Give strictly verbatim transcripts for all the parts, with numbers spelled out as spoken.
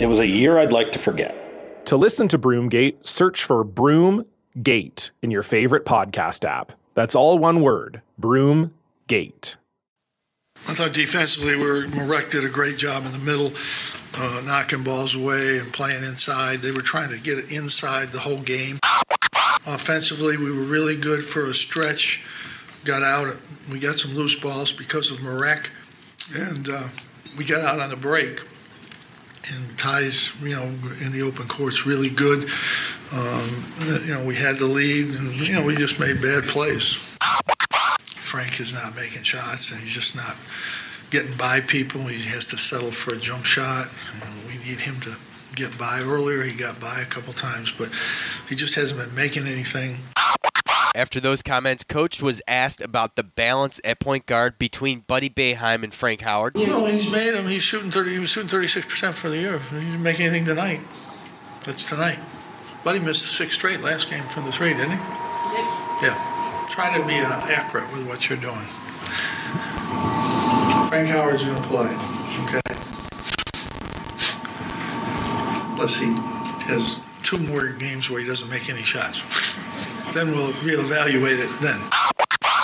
It was a year I'd like to forget. To listen to Broomgate, search for Broomgate in your favorite podcast app. That's all one word, Broomgate. I thought defensively we were, Marek did a great job in the middle, uh, knocking balls away and playing inside. They were trying to get it inside the whole game. Offensively, we were really good for a stretch. Got out, we got some loose balls because of Marek, and uh, we got out on the break. And Ty's, you know, in the open court's really good. Um, you know, we had the lead, and, you know, we just made bad plays. Frank is not making shots, and he's just not getting by people. He has to settle for a jump shot. And we need him to get by earlier. He got by a couple times, but he just hasn't been making anything. After those comments, Coach was asked about the balance at point guard between Buddy Boeheim and Frank Howard. You know, he's made him. He's shooting thirty. He was shooting thirty-six percent for the year. He didn't make anything tonight. That's tonight. Buddy missed six straight last game from the three, didn't he? Yes. Yeah. Try to be uh, accurate with what you're doing. Frank Howard's going to play. Okay. Unless he has two more games where he doesn't make any shots. Then we'll reevaluate it then.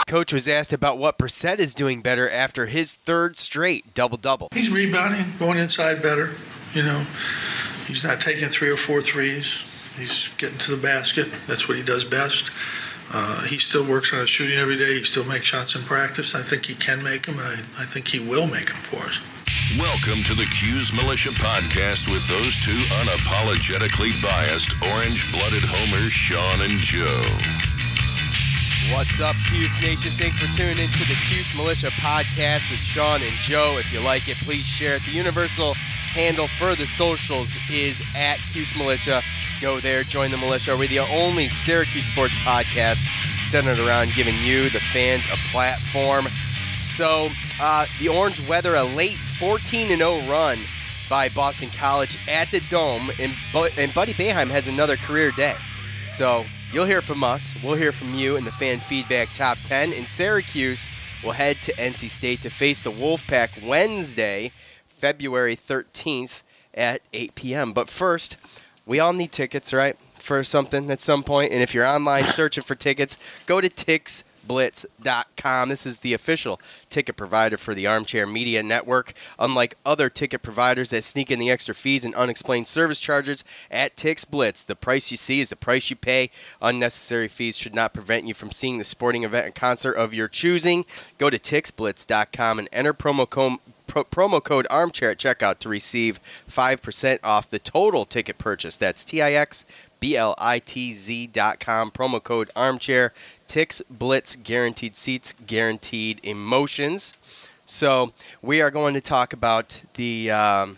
Coach was asked about what Brissett is doing better after his third straight double-double. He's rebounding, going inside better. You know, he's not taking three or four threes. He's getting to the basket. That's what he does best. Uh, he still works on his shooting every day. He still makes shots in practice. I think he can make them, and I, I think he will make them for us. Welcome to the Cuse Militia Podcast with those two unapologetically biased orange-blooded homers, Sean and Joe. What's up, Cuse Nation? Thanks for tuning in to the Cuse Militia Podcast with Sean and Joe. If you like it, please share it. The universal handle for the socials is at Cuse Militia. Go there, join the militia. We're the only Syracuse sports podcast centered around giving you, the fans, a platform. So, uh, the Orange weather a late fourteen and oh run by Boston College at the Dome, and, Bu- and Buddy Boeheim has another career day. So, you'll hear from us, we'll hear from you in the fan feedback top ten, and Syracuse will head to N C State to face the Wolfpack Wednesday, February thirteenth at eight p.m. But first, we all need tickets, right, for something at some point, and if you're online searching for tickets, go to Tix. Blitz dot com. This is the official ticket provider for the Armchair Media Network. Unlike other ticket providers that sneak in the extra fees and unexplained service charges, at TixBlitz, the price you see is the price you pay. Unnecessary fees should not prevent you from seeing the sporting event and concert of your choosing. Go to Tix Blitz dot com and enter promo code Pro- promo code armchair at checkout to receive five percent off the total ticket purchase. That's T I X B L I T Z dot com. Promo code armchair. Tix Blitz. Guaranteed seats. Guaranteed emotions. So we are going to talk about the um,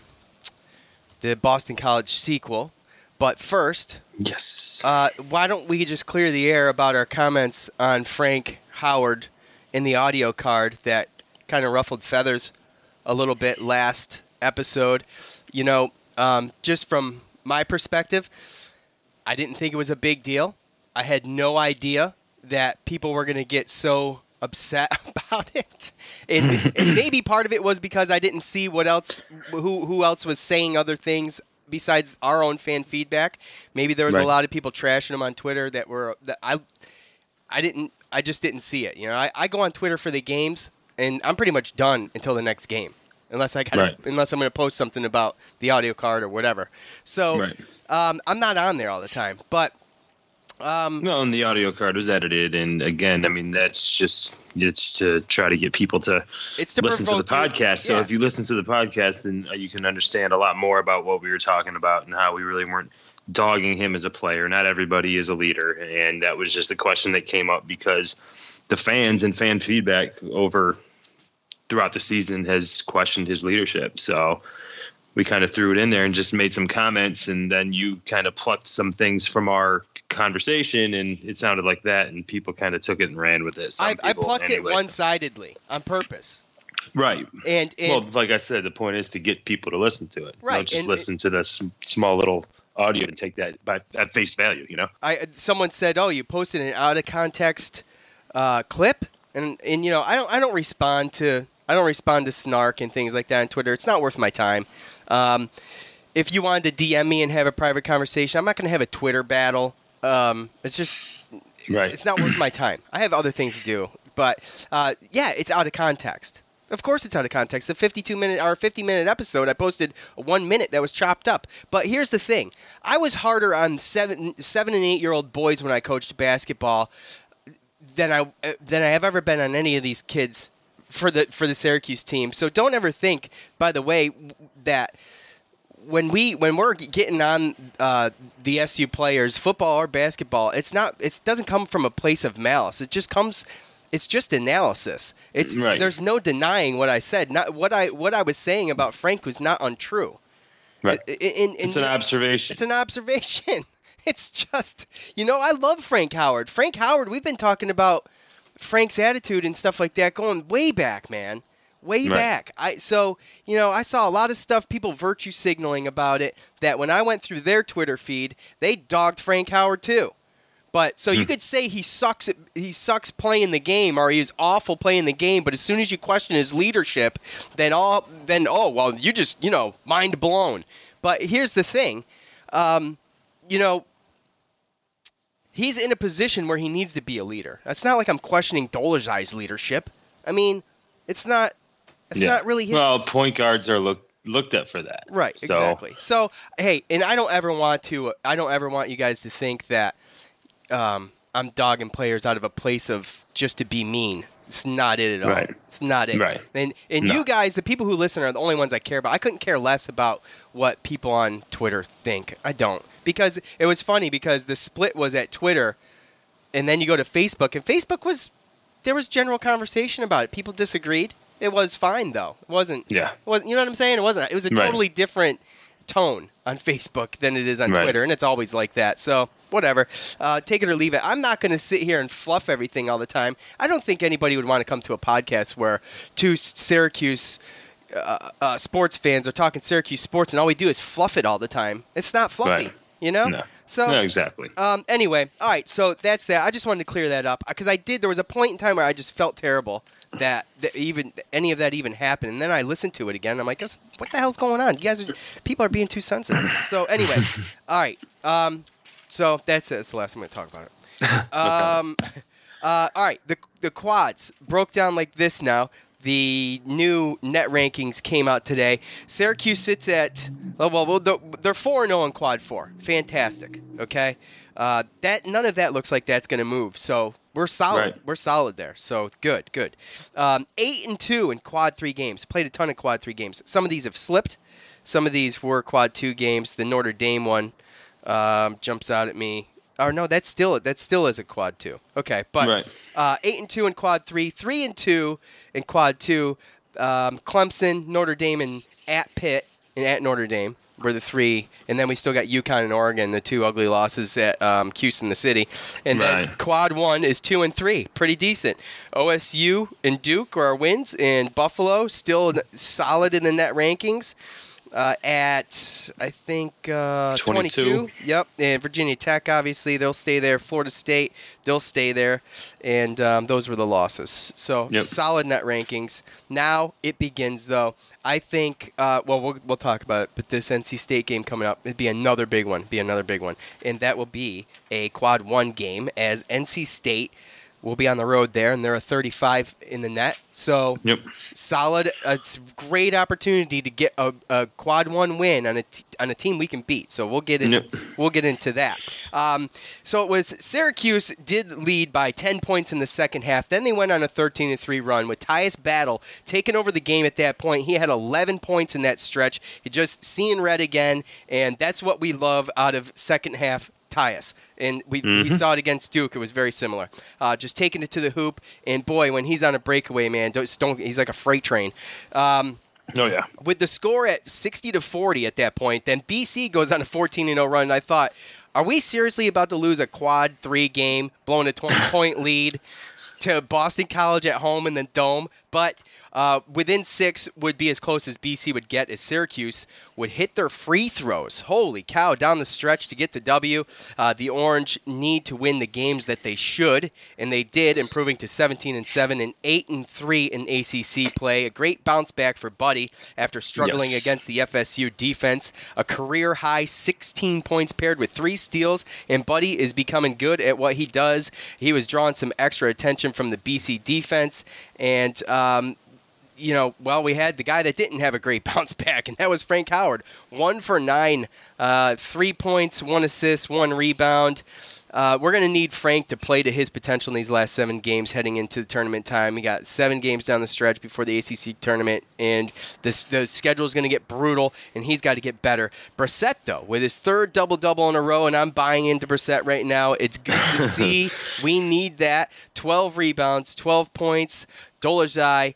the Boston College sequel. But first, yes. Uh, why don't we just clear the air about our comments on Frank Howard in the audio card that kind of ruffled feathers a little bit last episode. You know, um, just from my perspective, I didn't think it was a big deal. I had no idea that people were going to get so upset about it. And, and maybe part of it was because I didn't see what else, who, who else was saying other things besides our own fan feedback. Maybe there was right. a lot of people trashing him on Twitter that were, that I, I didn't, I just didn't see it. You know, I, I go on Twitter for the games. And I'm pretty much done until the next game, unless I got, right. unless I'm going to post something about the audio card or whatever. So right. um, I'm not on there all the time. But Um, no, and the audio card was edited, and again, I mean, that's just it's to try to get people to, it's to listen to the podcast. So yeah. If you listen to the podcast, then you can understand a lot more about what we were talking about and how we really weren't dogging him as a player. Not everybody is a leader, and that was just the question that came up because the fans and fan feedback over throughout the season has questioned his leadership. So we kind of threw it in there and just made some comments, and then you kind of plucked some things from our conversation, and it sounded like that, and people kind of took it and ran with it. Some I, I plucked anyways. it one-sidedly on purpose. Right. And, and well, like I said, the point is to get people to listen to it. Right. Don't just and, listen to this small little audio and take that by at face value, you know? I someone said, "Oh, you posted an out of context uh, clip," and and you know, I don't I don't respond to I don't respond to snark and things like that on Twitter. It's not worth my time. Um, if you wanted to D M me and have a private conversation, I'm not going to have a Twitter battle. Um, it's just right. It's not worth my time. I have other things to do. But uh, yeah, it's out of context. Of course it's out of context. The fifty-two minute or fifty minute episode, I posted one minute that was chopped up. But here's the thing. I was harder on seven, seven and eight-year-old boys when I coached basketball than I than I have ever been on any of these kids for the for the Syracuse team. So don't ever think, by the way, that when we when we're getting on uh, the S U players, football or basketball, it's not it doesn't come from a place of malice. It just comes It's just analysis. It's right. There's no denying what I said. Not what I what I was saying about Frank was not untrue. Right. In, in, in, it's an observation. It's an observation. It's just, you know, I love Frank Howard. Frank Howard, we've been talking about Frank's attitude and stuff like that going way back, man. Way right. back. I so, you know, I saw a lot of stuff, people virtue signaling about it, that when I went through their Twitter feed, they dogged Frank Howard too. But so you could say he sucks. At, he sucks playing the game, or he's awful playing the game. But as soon as you question his leadership, then all then oh well, you just you know mind blown. But here's the thing, um, you know, he's in a position where he needs to be a leader. That's not like I'm questioning Dolezal's leadership. I mean, it's not. It's yeah. not really his. Well, point guards are looked. Looked at for that. Right. So. Exactly. So hey, and I don't ever want to. I don't ever want you guys to think that. Um, I'm dogging players out of a place of just to be mean. It's not it at all. Right. It's not it. Right. And and no. You guys, the people who listen, are the only ones I care about. I couldn't care less about what people on Twitter think. I don't. Because it was funny because the split was at Twitter, and then you go to Facebook, and Facebook was, there was general conversation about it. People disagreed. It was fine, though. It wasn't. Yeah. It wasn't, you know what I'm saying? It wasn't. It was a totally right. different tone on Facebook than it is on right. Twitter, and it's always like that. So whatever, uh, take it or leave it. I'm not going to sit here and fluff everything all the time. I don't think anybody would want to come to a podcast where two Syracuse uh, uh, sports fans are talking Syracuse sports, and all we do is fluff it all the time. It's not fluffy, right. you know? No. So no, exactly. Um, anyway, all right, so that's that. I just wanted to clear that up because I did. There was a point in time where I just felt terrible that, that even any of that even happened, and then I listened to it again. And I'm like, what the hell's going on? You guys are people are being too sensitive. So anyway, all right. Um, So that's it. That's the last I'm going to talk about it. Um, uh, all right. The the quads broke down like this now. The new net rankings came out today. Syracuse sits at, well, well they're four and oh in quad four. Fantastic. Okay. Uh, that none of that looks like that's going to move. So we're solid. Right. We're solid there. So good, good. Um, eight and two in quad three games. Played a ton of quad three games. Some of these have slipped. Some of these were quad two games. The Notre Dame one. Um, jumps out at me. Oh no, that's still that still is a quad two. Okay, but right. uh, eight and two in quad three, three and two in quad two. Um, Clemson, Notre Dame, and at Pitt and at Notre Dame were the three, and then we still got UConn and Oregon, the two ugly losses at um, Cuse in the City. And right. then quad one is two and three, pretty decent. O S U and Duke are our wins, and Buffalo still solid in the net rankings. Uh, at, I think, uh, twenty-two. twenty-two. Yep. And Virginia Tech, obviously, they'll stay there. Florida State, they'll stay there. And um, those were the losses. So, yep. Solid net rankings. Now it begins, though. I think, uh, well, well, we'll talk about it, but this N C State game coming up, it'd be another big one. Be another big one. And that will be a quad one game as N C State will be on the road there, and they're a thirty-five in the net. So yep. solid. It's a great opportunity to get a, a quad one win on a t- on a team we can beat. So we'll get in, yep. we'll get into that. Um, so it was Syracuse did lead by ten points in the second half. Then they went on a thirteen to three run with Tyus Battle taking over the game at that point. He had eleven points in that stretch. He just seeing red again, and that's what we love out of second half Tyus, and we, mm-hmm. we saw it against Duke. It was very similar. Uh, just taking it to the hoop, and boy, when he's on a breakaway, man, don't, don't he's like a freight train. Um, oh yeah. With the score at sixty to forty at that point, then B C goes on a fourteen to nothing run. I thought, are we seriously about to lose a quad three game, blowing a twenty point lead to Boston College at home in the dome? But uh, within six would be as close as B C would get as Syracuse would hit their free throws. Holy cow, down the stretch to get the W. Uh, the Orange need to win the games that they should, and they did, improving to seventeen and seven and eight and three in A C C play. A great bounce back for Buddy after struggling yes. against the F S U defense. A career-high sixteen points paired with three steals, and Buddy is becoming good at what he does. He was drawing some extra attention from the B C defense, and uh, Um, you know, well, we had the guy that didn't have a great bounce back, and that was Frank Howard. One for nine, uh, three points, one assist, one rebound. Uh, we're going to need Frank to play to his potential in these last seven games heading into the tournament time. We got seven games down the stretch before the A C C tournament, and this, the schedule is going to get brutal, and he's got to get better. Brissett, though, with his third double-double in a row, and I'm buying into Brissett right now. It's good to see. We need that. twelve rebounds, twelve points. Dolezal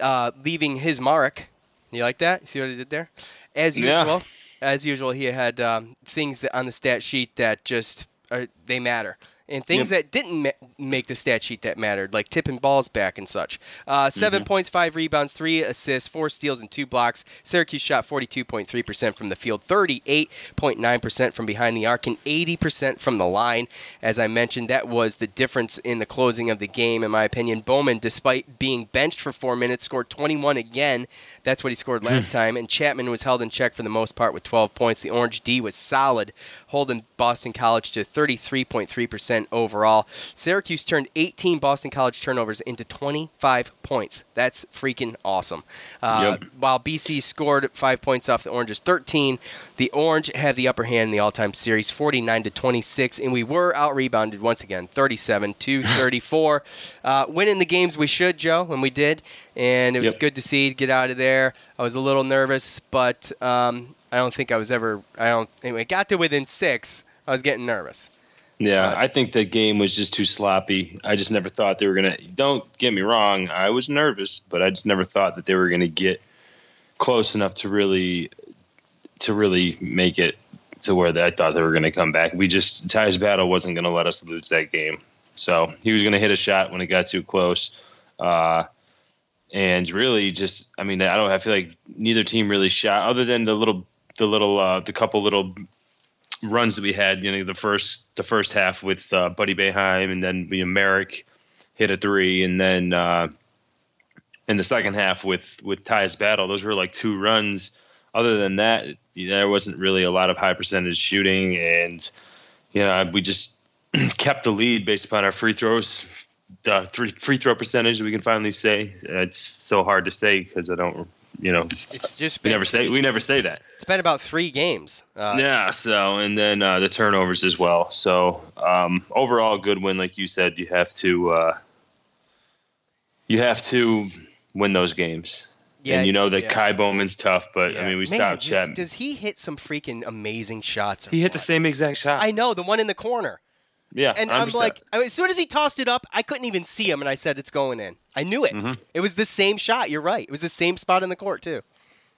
uh, leaving his mark. You like that? See what I did there? As yeah. usual, as usual, he had um, things that on the stat sheet that just – Are, they matter. And things yep. that didn't ma- make the stat sheet that mattered, like tipping balls back and such. Uh, seven mm-hmm. points, five rebounds, three assists, four steals, and two blocks. Syracuse shot forty-two point three percent from the field, thirty-eight point nine percent from behind the arc, and eighty percent from the line. As I mentioned, that was the difference in the closing of the game, in my opinion. Bowman, despite being benched for four minutes, scored twenty-one again. That's what he scored last time. And Chapman was held in check for the most part with twelve points. The Orange D was solid, holding Boston College to thirty-three point three percent. Overall, Syracuse turned eighteen Boston College turnovers into twenty-five points. That's freaking awesome. Uh, yep. While B C scored five points off the Orange's thirteen, the Orange have the upper hand in the all-time series, forty-nine to twenty-six, and we were out-rebounded once again, thirty-seven to thirty-four. uh, winning the games we should, Joe, and we did, and it was yep. good to see get out of there. I was a little nervous, but um, I don't think I was ever. I don't. Anyway, got to within six. I was getting nervous. Yeah, I think the game was just too sloppy. I just never thought they were going to – don't get me wrong, I was nervous, but I just never thought that they were going to get close enough to really to really make it to where I thought they were going to come back. We just – Tyus Battle wasn't going to let us lose that game. So he was going to hit a shot when it got too close. Uh, and really just – I mean, I don't. I feel like neither team really shot other than the little – the little uh, the couple little – runs that we had, you know, the first the first half with uh, Buddy Boeheim, and then you know, Merrick hit a three, and then uh, in the second half with with Tyus Battle, those were like two runs. Other than that, you know, there wasn't really a lot of high percentage shooting, and you know we just kept the lead based upon our free throws, the free, free throw percentage. We can finally say it's so hard to say because I don't. You know, it's just been, we never say we never say that. It's been about three games. Uh, yeah. So and then uh, the turnovers as well. So um, overall, good win. Like you said, you have to uh, you have to win those games. Yeah, and you know that yeah. Kai Bowman's tough, but yeah. I mean we Man, stopped Chapman. Does he hit some freaking amazing shots? He hit what? the same exact shot. I know the one in the corner. Yeah, and one hundred percent. I'm like, I mean, as soon as he tossed it up, I couldn't even see him, and I said, "It's going in." I knew it. Mm-hmm. It was the same shot. You're right. It was the same spot in the court too.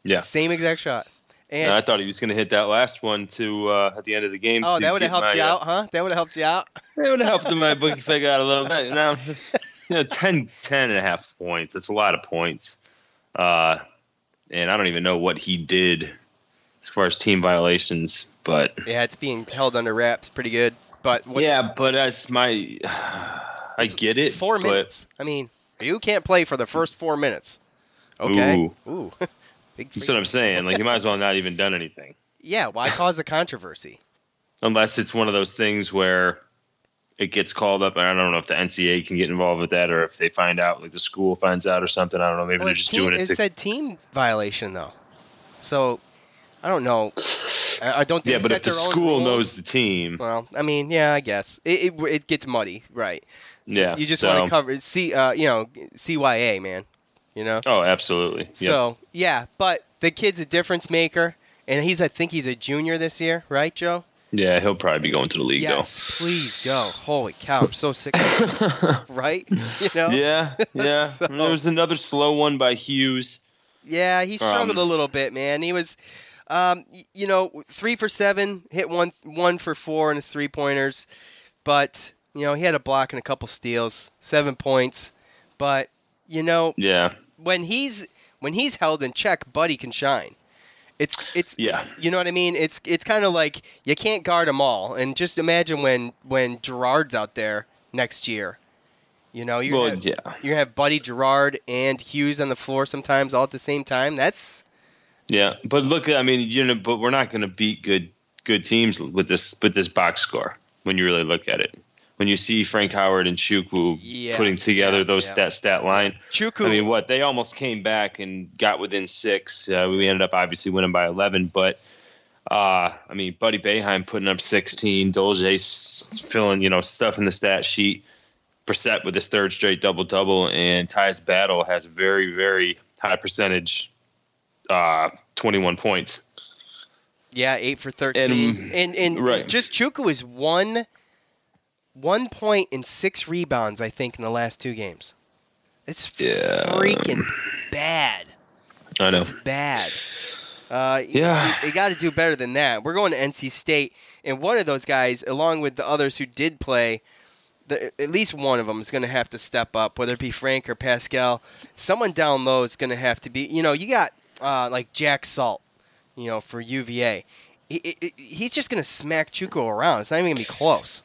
Yeah, same exact shot. And no, I thought he was going to hit that last one to uh, at the end of the game. Oh, that would have helped my, you out, uh, huh? That would have helped you out. That would have helped my bookie figure out a little bit. Now, you know, ten, ten and a half points. That's a lot of points. Uh, and I don't even know what he did as far as team violations, but yeah, it's being held under wraps pretty good. But what, yeah, but that's my. I it's get it. Four minutes. I mean, you can't play for the first four minutes. Okay. Ooh. Ooh. That's what I'm saying. Like you might as well not even done anything. Yeah. Why cause a controversy? Unless it's one of those things where it gets called up. I don't know if the N C A A can get involved with that, or if they find out, like the school finds out or something. I don't know. Maybe well, they're just team, doing it. It to- said team violation though, so I don't know. I don't. Think yeah, but if the school rules. Knows the team, well, I mean, yeah, I guess it it, it gets muddy, right? So yeah, you just so. want to cover C, uh, you know, C Y A, man. You know. Oh, absolutely. Yep. So yeah, but the kid's a difference maker, and he's I think he's a junior this year, right, Joe? Yeah, he'll probably be going to the league, yes, though. Yes, please go. Holy cow, I'm so sick of that. Right? You know? Yeah, yeah. So, there was another slow one by Hughes. Yeah, he struggled um, a little bit, man. He was, um, you know, three for seven, hit one one for four in his three-pointers. But, you know, he had a block and a couple steals, seven points. But, you know, yeah. when he's when he's held in check, Buddy can shine. It's it's yeah. You know what I mean? It's it's kind of like you can't guard them all, and just imagine when, when Gerard's out there next year. You know, you well, have, yeah. you have Buddy, Gerard, and Hughes on the floor sometimes all at the same time. That's yeah. But look, I mean, you know, but we're not going to beat good good teams with this with this box score when you really look at it. When you see Frank Howard and Chukwu yeah, putting together yeah, those yeah. stat stat line, Chukwu. I mean, what they almost came back and got within six. Uh, we ended up obviously winning by eleven, but uh, I mean, Buddy Boeheim putting up sixteen, Dolezal filling you know stuff in the stat sheet, Brissett with his third straight double double, and Tyus Battle has a very very high percentage, uh, twenty one points. Yeah, eight for thirteen, and and, and, and right. just Chukwu is one. One point and six rebounds, I think, in the last two games. It's yeah. freaking bad. I know. It's bad. Uh, yeah. You, you got to do better than that. We're going to N C State, and one of those guys, along with the others who did play, the, at least one of them is going to have to step up, whether it be Frank or Pascal. Someone down low is going to have to be. You know, you got uh, like Jack Salt, you know, for U V A. He, he, he's just going to smack Chukwu around. It's not even going to be close.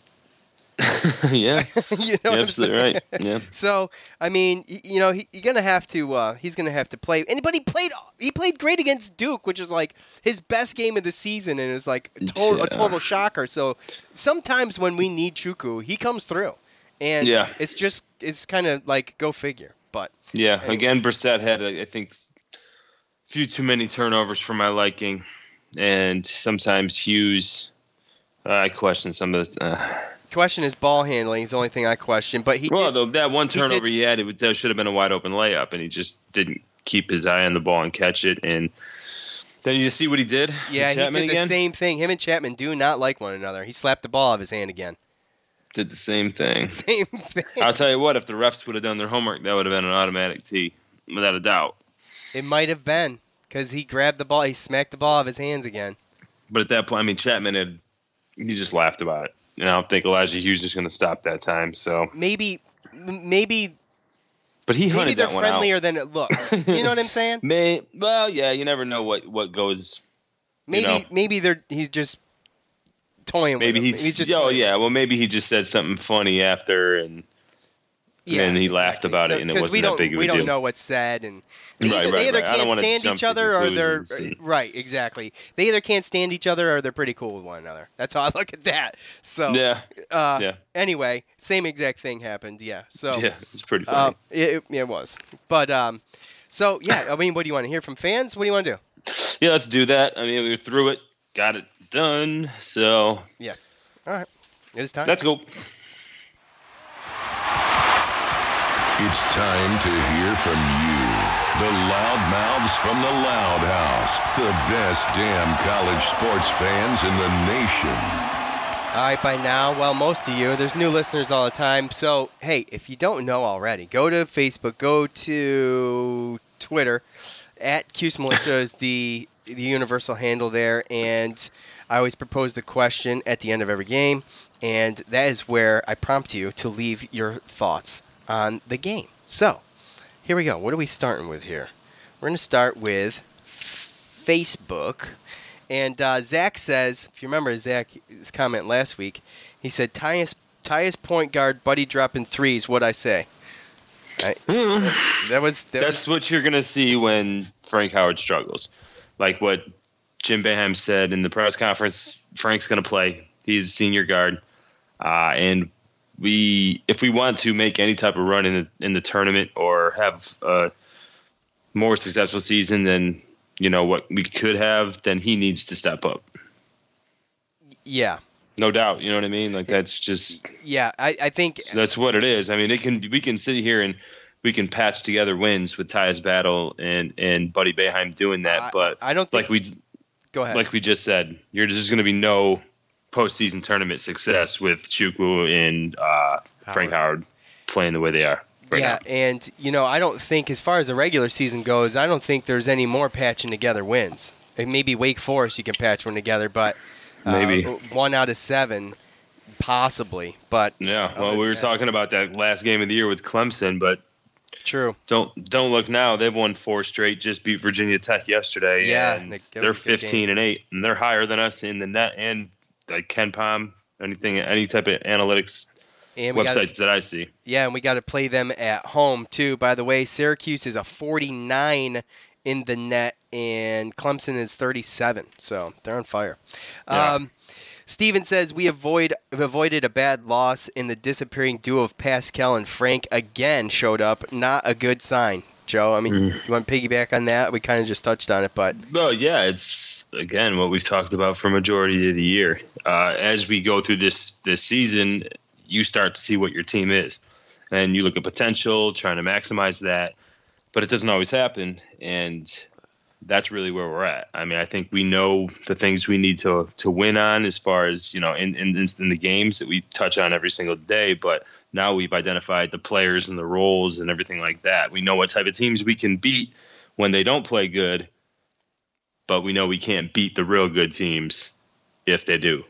yeah, you know you're absolutely right. Yeah. So I mean, you know, he, you're gonna have to. Uh, he's gonna have to play. Anybody played? He played great against Duke, which is like his best game of the season, and it was like a total, yeah. a total shocker. So sometimes when we need Chukwu, he comes through, and yeah. it's just it's kind of like go figure. But yeah, anyway. Again, Brissett had I think a few too many turnovers for my liking, and sometimes Hughes. Uh, I question some of the. Uh, Question is ball handling is the only thing I question. But he well, did, though, that one turnover he, he had, it, it should have been a wide open layup, and he just didn't keep his eye on the ball and catch it. And then you just see what he did. Yeah, he did the again? same thing. Him and Chapman do not like one another. He slapped the ball out of his hand again. Did the same thing. Same thing. I'll tell you what, if the refs would have done their homework, that would have been an automatic tee, without a doubt. It might have been because he grabbed the ball. He smacked the ball out of his hands again. But at that point, I mean, Chapman had he just laughed about it. And I don't think Elijah Hughes is going to stop that time. So maybe, maybe, but he hunted maybe they're that one friendlier out. Than it looks. You know what I'm saying? May well, yeah. You never know what, what goes. Maybe you know. maybe they're he's just toying. Maybe with he's, he's just oh toying. yeah. Well, maybe he just said something funny after, and yeah, and he exactly. laughed about so, it, and it wasn't that big of a deal. We don't know what's said, and they right, either, right, they either right. can't stand each other, or they're and... right. Exactly, they either can't stand each other, or they're pretty cool with one another. That's how I look at that. So yeah, uh, yeah. Anyway, same exact thing happened. Yeah. So yeah, it's pretty funny. Uh, it, it, it was, but um, so yeah. I mean, what do you want to hear from fans? What do you want to do? Yeah, let's do that. I mean, we were through it, got it done. So yeah, all right, it is time. Let's go. It's time to hear from you, the loud mouths from the Loud House, the best damn college sports fans in the nation. All right, by now, well, most of you, there's new listeners all the time. So, hey, if you don't know already, go to Facebook, go to Twitter. At Cuse Militia is the, the universal handle there, and I always propose the question at the end of every game, and that is where I prompt you to leave your thoughts on the game. So, here we go. What are we starting with here? We're going to start with Facebook. And uh, Zach says, if you remember Zach's comment last week, he said, Tyus, Tyus point guard, buddy dropping threes, what'd I say? I, that was that That's was, what you're going to see when Frank Howard struggles. Like what Jim Boeheim said in the press conference, Frank's going to play. He's a senior guard. Uh, and we if we want to make any type of run in the, in the tournament or have a more successful season than, you know, what we could have, then he needs to step up. Yeah. No doubt. You know what I mean? Like, that's just – Yeah, I, I think – That's what it is. I mean, it can we can sit here and we can patch together wins with Tyus Battle and, and Buddy Boeheim doing that. Uh, but I don't think – like we Go ahead. Like we just said, you're just going to be no postseason tournament success with Chukwu and uh, Frank Howard playing the way they are. Right yeah, now. And, you know, I don't think as far as the regular season goes, I don't think there's any more patching together wins. Maybe Wake Forest you can patch one together, but – Maybe uh, one out of seven, possibly. But yeah, well, we were that. talking about that last game of the year with Clemson, but true. Don't don't look now; they've won four straight. Just beat Virginia Tech yesterday. Yeah, and they, they're fifteen game. and eight, and they're higher than us in the net and like Ken Palm, anything, any type of analytics and websites gotta, that I see. Yeah, and we got to play them at home too. By the way, Syracuse is a forty-nine in the net, and Clemson is thirty-seven, so they're on fire. Yeah. Um, Steven says, we avoid avoided a bad loss in the disappearing duo of Pascal and Frank again showed up. Not a good sign, Joe. I mean, mm. you want to piggyback on that? We kind of just touched on it, but... Well, yeah, it's, again, what we've talked about for majority of the year. Uh, as we go through this, this season, you start to see what your team is, and you look at potential, trying to maximize that, but it doesn't always happen, and... That's really where we're at. I mean, I think we know the things we need to to win on as far as, you know, in, in, in the games that we touch on every single day. But now we've identified the players and the roles and everything like that. We know what type of teams we can beat when they don't play good. But we know we can't beat the real good teams if they do,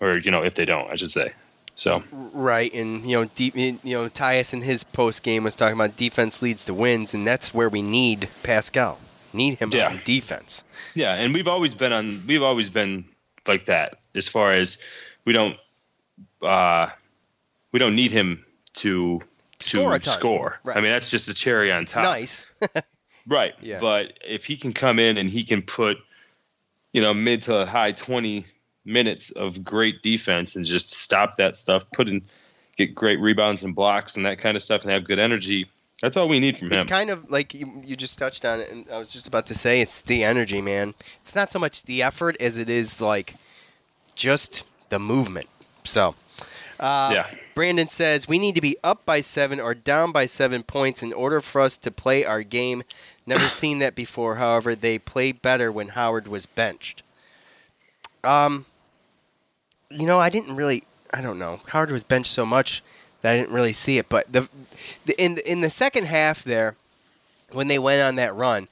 or, you know, if they don't, I should say. So right, and you know, deep, you know, Tyus in his post game was talking about defense leads to wins, and that's where we need Pascal. Need him yeah. on defense. Yeah, and we've always been on. We've always been like that. As far as we don't, uh, we don't need him to score to score. Right. I mean, that's just a cherry on it's top. Nice, right? Yeah. But if he can come in and he can put, you know, mid to high twenty minutes of great defense and just stop that stuff, put in, get great rebounds and blocks and that kind of stuff, and have good energy. That's all we need from him. It's kind of like you, you just touched on it, and I was just about to say it's the energy, man. It's not so much the effort as it is like just the movement. So, uh, yeah. Brandon says, we need to be up by seven or down by seven points in order for us to play our game. Never seen that before. However, they play better when Howard was benched. Um, You know, I didn't really – I don't know. Howard was benched so much – that I didn't really see it, but the, the in in the second half there, when they went on that run,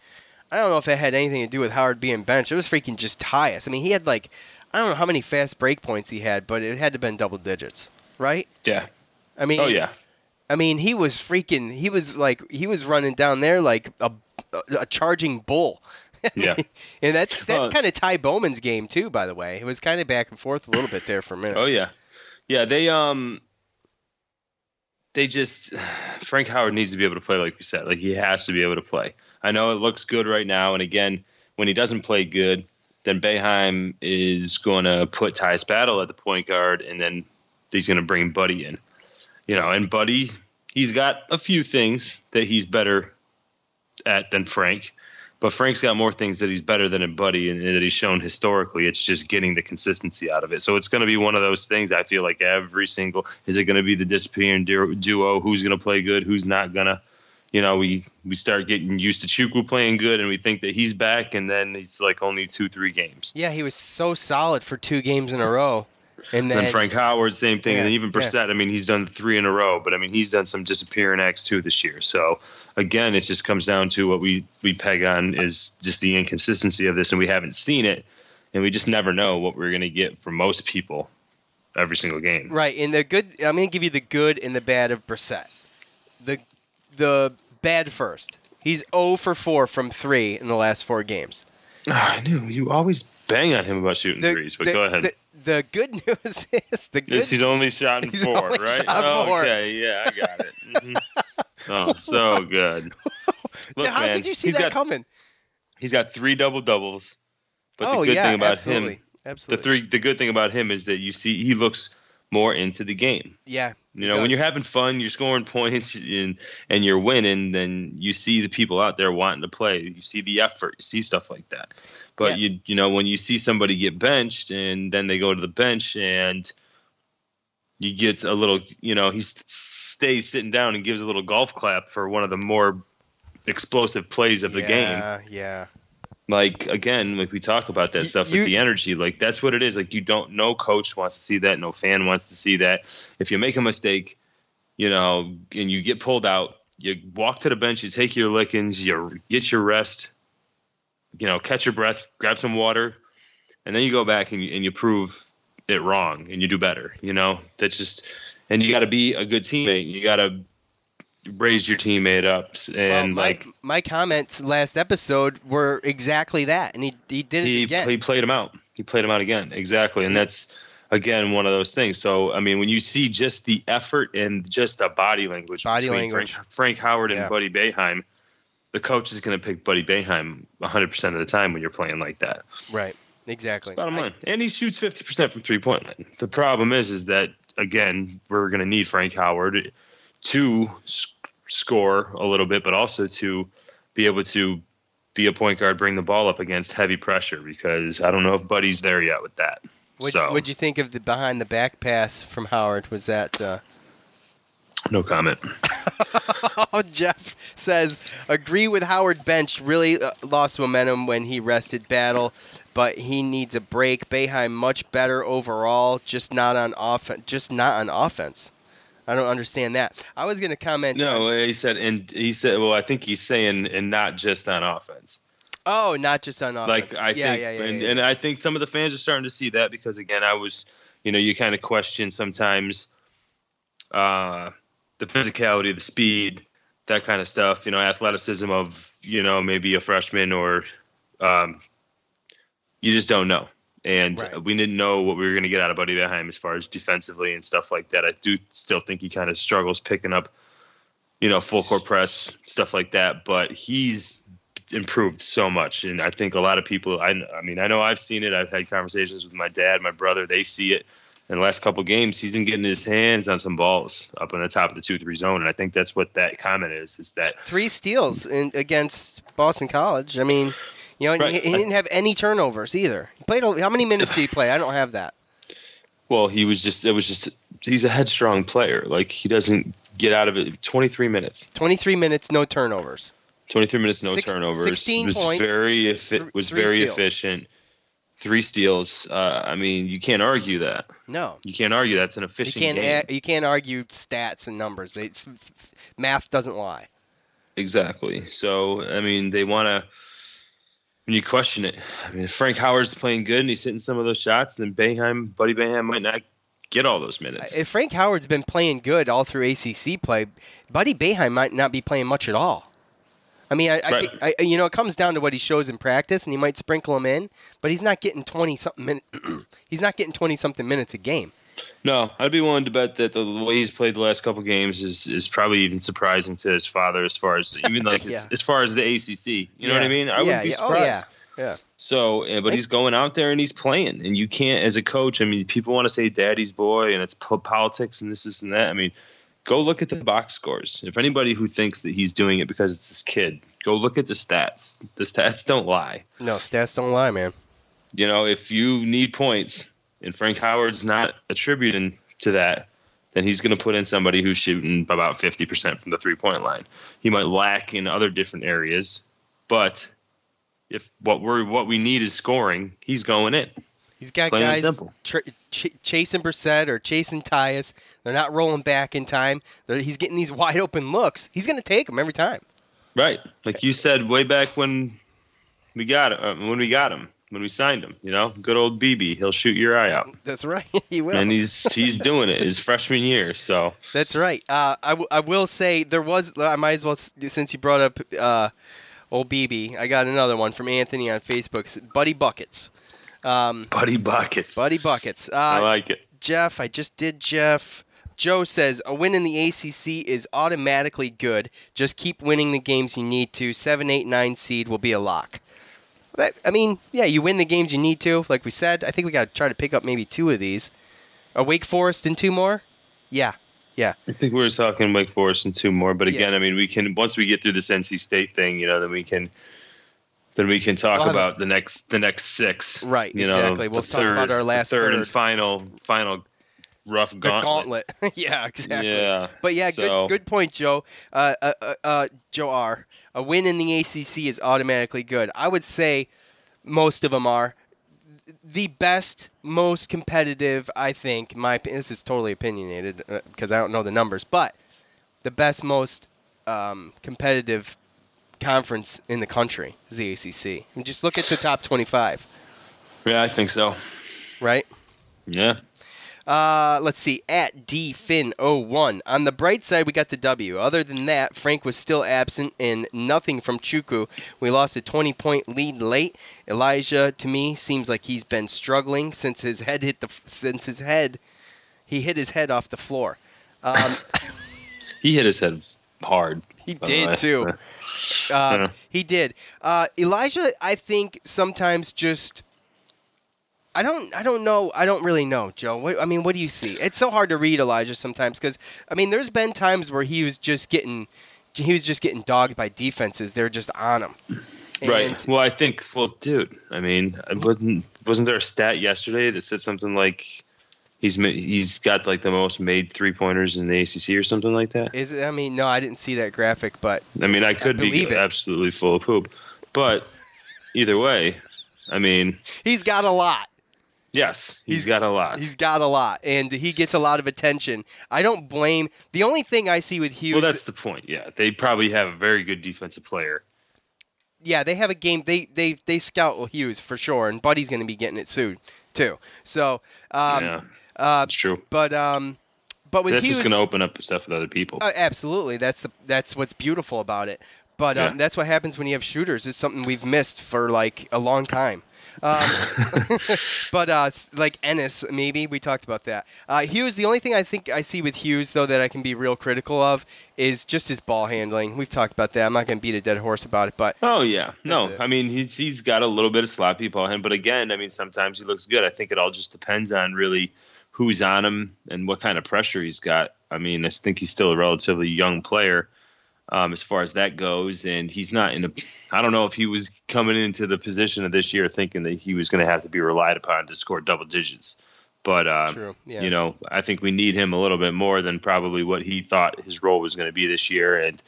I don't know if that had anything to do with Howard being benched. It was freaking just Tyus. I mean, he had like I don't know how many fast break points he had, but it had to have been double digits, right? Yeah. I mean, oh yeah. I mean, he was freaking. He was like he was running down there like a a charging bull. Yeah. And that's that's uh, kind of Ty Bowman's game too, by the way. It was kind of back and forth a little bit there for a minute. Oh yeah, yeah. They um. They just – Frank Howard needs to be able to play like we said. Like, he has to be able to play. I know it looks good right now. And, again, when he doesn't play good, then Boeheim is going to put Tyus Battle at the point guard, and then he's going to bring Buddy in. You know, and Buddy, he's got a few things that he's better at than Frank. But Frank's got more things that he's better than in Buddy and that he's shown historically. It's just getting the consistency out of it. So it's going to be one of those things I feel like every single – is it going to be the disappearing duo? Who's going to play good? Who's not going to – you know, we, we start getting used to Chukwu playing good, and we think that he's back, and then it's like only two, three games. Yeah, he was so solid for two games in a row. And then, and then Frank Howard, same thing. Yeah, and even Brissett, yeah. I mean, he's done three in a row. But, I mean, he's done some disappearing acts, too, this year. So, again, it just comes down to what we, we peg on is just the inconsistency of this. And we haven't seen it. And we just never know what we're going to get from most people every single game. Right. And the good – I'm going to give you the good and the bad of Brissett. The, the bad first. He's zero for four from three in the last four games. Oh, I knew. You always bang on him about shooting the, threes. But the, go ahead. The, The good news is the good He's only shot in four, right? Shot oh, four. Okay, yeah, I got it. Mm-hmm. Oh, so what? Good. Look, now, how man, did you see that got, coming? He's got three double doubles. But oh, the good yeah, thing about absolutely. him absolutely. The three the good thing about him is that you see he looks more into the game. Yeah. You know, when you're having fun, you're scoring points and, and you're winning, then you see the people out there wanting to play. You see the effort. You see stuff like that. But, yeah. you you know, when you see somebody get benched and then they go to the bench and you get a little, you know, he stays sitting down and gives a little golf clap for one of the more explosive plays of the yeah, game. Yeah, yeah. Like, again, like we talk about that you, stuff with you, the energy. Like, that's what it is. Like, you don't – no coach wants to see that. No fan wants to see that. If you make a mistake, you know, and you get pulled out, you walk to the bench, you take your lickings, you get your rest, you know, catch your breath, grab some water, and then you go back and you, and you prove it wrong and you do better, you know? That's just – and you got to be a good teammate. You got to – raise your teammate up, and well, my, like my comments last episode were exactly that, and he he did he, it again. He played him out. He played him out again, exactly, and that's again one of those things. So I mean, when you see just the effort and just the body language, body language, Frank, Frank Howard and yeah. Buddy Boeheim, the coach is going to pick Buddy Boeheim one hundred percent of the time when you're playing like that. Right, exactly. That's bottom line, I, and he shoots fifty percent from three point line. The problem is, is that again, we're going to need Frank Howard to sc- score a little bit, but also to be able to be a point guard, bring the ball up against heavy pressure, because I don't know if Buddy's there yet with that. What so. What'd you think of the behind-the-back pass from Howard? Was that uh... – No comment. Oh, Jeff says, agree with Howard bench. Really uh, lost momentum when he rested Battle, but he needs a break. Boeheim much better overall, just not on off- just not on offense. I don't understand that. I was going to comment. No, on, he said, and he said, well, I think he's saying, and not just on offense. Oh, not just on offense. Like I yeah, think, yeah, yeah, and, yeah. and I think some of the fans are starting to see that because, again, I was, you know, you kind of question sometimes uh, the physicality, the speed, that kind of stuff. You know, athleticism of, you know, maybe a freshman or um, you just don't know. And right. we didn't know what we were going to get out of Buddy Boeheim as far as defensively and stuff like that. I do still think he kind of struggles picking up, you know, full court press, stuff like that. But he's improved so much. And I think a lot of people, I, I mean, I know I've seen it. I've had conversations with my dad, my brother. They see it. In the last couple of games, he's been getting his hands on some balls up on the top of the two three zone. And I think that's what that comment is, is that. Three steals in, against Boston College. I mean. You know, and right. he, he didn't have any turnovers either. He played. How many minutes did he play? I don't have that. Well, he was just. It was just. He's a headstrong player. Like he doesn't get out of it. Twenty-three minutes. Twenty-three minutes, no turnovers. Twenty-three minutes, no Six, turnovers. Sixteen was points. Very efi- was very steals. efficient. Three steals. Uh, I mean, you can't argue that. No, you can't argue that's an efficient. You can't. Game. A, you can't argue stats and numbers. It's, math doesn't lie. Exactly. So I mean, they want to. When you question it, I mean, if Frank Howard's playing good and he's hitting some of those shots, then Boeheim, Buddy Boeheim might not get all those minutes. If Frank Howard's been playing good all through A C C play, Buddy Boeheim might not be playing much at all. I mean, I, right. I, I you know, it comes down to what he shows in practice, and he might sprinkle him in, but he's not getting twenty something minutes. He's not getting twenty something minutes a game. No, I'd be willing to bet that the way he's played the last couple games is, is probably even surprising to his father, as far as even like yeah. as, as far as the A C C. You yeah. know what I mean? I yeah, wouldn't be yeah. surprised. Oh, yeah. yeah. So, but he's going out there and he's playing, and you can't as a coach. I mean, people want to say daddy's boy and it's politics and this, this, and that. I mean, go look at the box scores. If anybody who thinks that he's doing it because it's his kid, go look at the stats. The stats don't lie. No, stats don't lie, man. You know, if you need points. And Frank Howard's not attributing to that, then he's going to put in somebody who's shooting about fifty percent from the three-point line. He might lack in other different areas, but if what we what we need is scoring, he's going in. He's got Plain guys tra- ch- chasing Brissett or chasing Tyus. They're not rolling back in time. They're, he's getting these wide-open looks. He's going to take them every time. Right. Like you said way back when we got uh, when we got him. When we signed him, you know, good old B B, he'll shoot your eye out. That's right, he will. And he's he's doing it his freshman year, so. That's right. Uh, I, w- I will say there was, I might as well, since you brought up uh, old B B, I got another one from Anthony on Facebook, Buddy Buckets. Um, Buddy Buckets. Buddy Buckets. Uh, I like it. Jeff, I just did Jeff. Joe says, a win in the A C C is automatically good. Just keep winning the games you need to. seven, eight, nine seed will be a lock. I mean, yeah, you win the games you need to, like we said. I think we got to try to pick up maybe two of these. Or Wake Forest and two more? Yeah. Yeah. I think we were talking Wake Forest and two more. But again, yeah. I mean, we can, once we get through this N C State thing, you know, then we can then we can talk we'll about a, the next the next six. Right. You exactly. Know, we'll talk third, about our last third, third and final final rough gauntlet. The gauntlet. Yeah, exactly. Yeah. But yeah, so. good good point, Joe. Uh, uh, uh, uh, Joe R. A win in the A C C is automatically good. I would say most of them are. The best, most competitive, I think, my this is totally opinionated uh, because I don't know the numbers, but the best, most um, competitive conference in the country is the A C C. And just look at the top twenty-five. Yeah, I think so. Right? Yeah. Uh, let's see, at D Fin zero one. On the bright side, we got the W. Other than that, Frank was still absent and nothing from Chukwu. We lost a twenty-point lead late. Elijah, to me, seems like he's been struggling since his head hit the since his head he hit his head off the floor. Um, he hit his head hard. He did too. Uh, yeah. He did. Uh, Elijah, I think sometimes just. I don't. I don't know. I don't really know, Joe. What, I mean, what do you see? It's so hard to read Elijah sometimes because I mean, there's been times where he was just getting, he was just getting dogged by defenses. They're just on him. And right. Well, I think. Well, dude. I mean, wasn't wasn't there a stat yesterday that said something like he's he's got like the most made three pointers in the A C C or something like that? Is it? I mean, no, I didn't see that graphic, but I mean, I could I be it. absolutely full of poop, but either way, I mean, he's got a lot. Yes, he's, he's got a lot. He's got a lot, and he gets a lot of attention. I don't blame – the only thing I see with Hughes – well, that's the point, yeah. They probably have a very good defensive player. Yeah, they have a game they, – they, they scout Hughes for sure, and Buddy's going to be getting it soon too. So um, – yeah, uh, that's true. But um, but with that's Hughes – that's just going to open up stuff with other people. Uh, absolutely. That's the that's what's beautiful about it. But um, yeah. that's what happens when you have shooters. It's something we've missed for like a long time. um, but uh, like Ennis, maybe we talked about that. Uh, Hughes, the only thing I think I see with Hughes, though, that I can be real critical of is just his ball handling. We've talked about that. I'm not going to beat a dead horse about it, but oh yeah, no, it. I mean he's he's got a little bit of sloppy ball hand, but again, I mean sometimes he looks good. I think it all just depends on really who's on him and what kind of pressure he's got. I mean, I think he's still a relatively young player. Um, as far as that goes, and he's not in a – I don't know if he was coming into the position of this year thinking that he was going to have to be relied upon to score double digits. But, um, yeah. you know, I think we need him a little bit more than probably what he thought his role was going to be this year. And,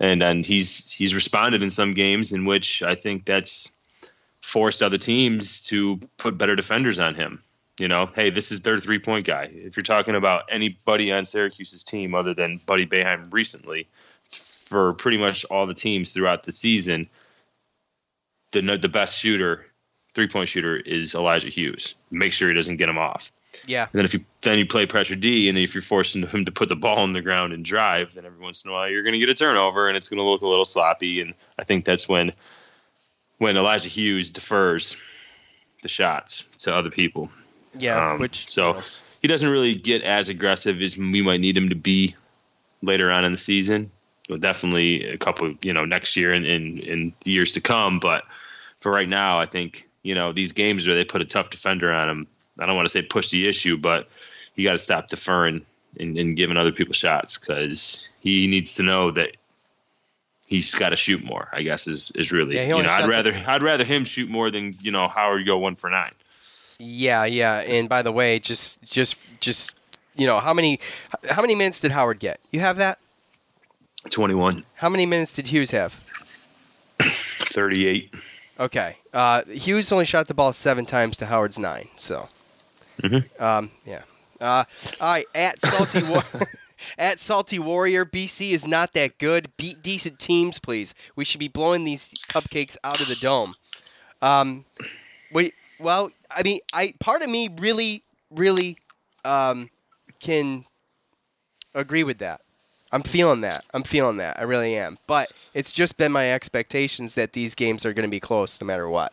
and and he's he's responded in some games in which I think that's forced other teams to put better defenders on him. You know, hey, this is their three-point guy. If you're talking about anybody on Syracuse's team other than Buddy Boeheim recently – for pretty much all the teams throughout the season, the the best shooter, three-point shooter, is Elijah Hughes. Make sure he doesn't get him off. Yeah. And then if you then you play pressure D, and if you're forcing him to put the ball on the ground and drive, then every once in a while you're going to get a turnover, and it's going to look a little sloppy. And I think that's when when Elijah Hughes defers the shots to other people. Yeah. Um, which so he doesn't really get as aggressive as we might need him to be later on in the season. Well, definitely a couple, you know, next year and in, in, in years to come. But for right now, I think, you know, these games where they put a tough defender on him, I don't want to say push the issue, but you got to stop deferring and, and giving other people shots because he needs to know that he's got to shoot more, I guess, is, is really, yeah, you know, I'd rather, I'd rather him shoot more than, you know, Howard go one for nine. Yeah. Yeah. And by the way, just, just, just, you know, how many, how many minutes did Howard get? You have that? twenty-one. How many minutes did Hughes have? thirty-eight. Okay. Uh, Hughes only shot the ball seven times to Howard's nine. So, mm-hmm. um, yeah. Uh, all right. At Salty War- at Salty Warrior, B C is not that good. Beat decent teams, please. We should be blowing these cupcakes out of the dome. Um, we well, I mean, I part of me really, really um, can agree with that. I'm feeling that. I'm feeling that. I really am. But it's just been my expectations that these games are going to be close no matter what.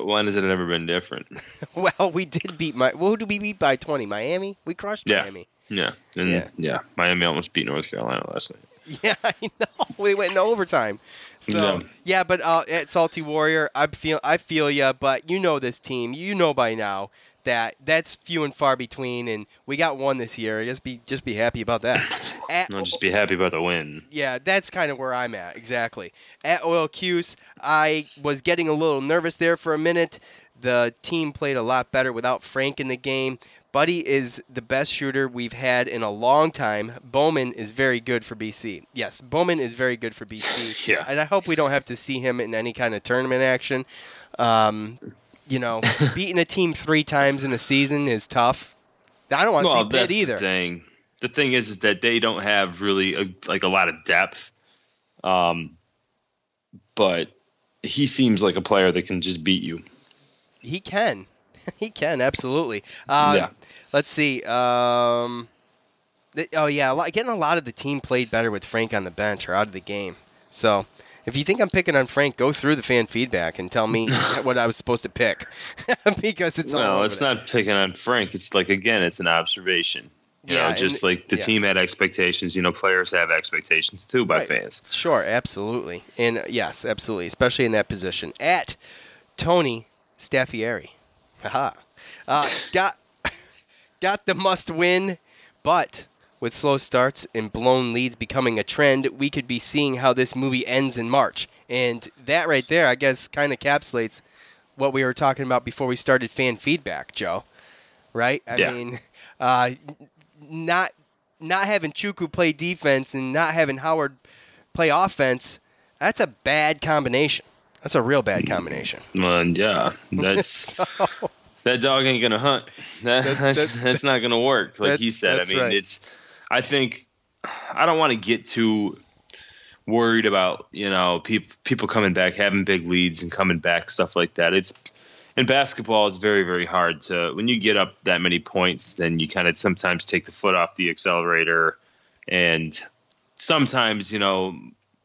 When has it ever been different? Well, we did beat my. Well, who did we beat by twenty? Miami? We crushed yeah. Miami. Yeah. And yeah. Yeah. Miami almost beat North Carolina last night. Yeah, I know. We went in overtime. So, no. yeah, but uh, at Salty Warrior, I feel, I feel you, but you know this team. You know by now. that, that's few and far between, and we got one this year. Just be just be happy about that. At, no, just be happy about the win. Yeah, that's kind of where I'm at, exactly. At Oil Cuse, I was getting a little nervous there for a minute. The team played a lot better without Frank in the game. Buddy is the best shooter we've had in a long time. Bowman is very good for B C. Yes, Bowman is very good for B C. Yeah. And I hope we don't have to see him in any kind of tournament action. Um, you know, beating a team three times in a season is tough. I don't want to well, see Pitt either. The thing. the thing is, is that they don't have really a, like a lot of depth. Um, but he seems like a player that can just beat you. He can. He can, absolutely. Uh, yeah. Let's see. Um, th- oh, yeah, a lot, getting a lot of the team played better with Frank on the bench or out of the game. So if you think I'm picking on Frank, go through the fan feedback and tell me what I was supposed to pick. because it's No, it's not it. picking on Frank. It's like, again, it's an observation. You yeah, know, just and, like the yeah. team had expectations, you know, players have expectations too by right. fans. Sure, absolutely. And, uh, yes, absolutely, especially in that position. At Tony Staffieri. Haha. Uh, got got the must win, but with slow starts and blown leads becoming a trend, we could be seeing how this movie ends in March. And that right there, I guess, kind of encapsulates what we were talking about before we started fan feedback, Joe. Right? I yeah. mean, uh, not not having Chukwu play defense and not having Howard play offense, that's a bad combination. That's a real bad combination. Uh, yeah, that's so, that dog ain't gonna hunt. That, that, that, that's, that's not gonna work. Like that, he said, I mean, right. it's. I think I don't want to get too worried about you know people people coming back, having big leads, and coming back, stuff like that. It's in basketball, it's very very hard to when you get up that many points, then you kind of sometimes take the foot off the accelerator, and sometimes you know.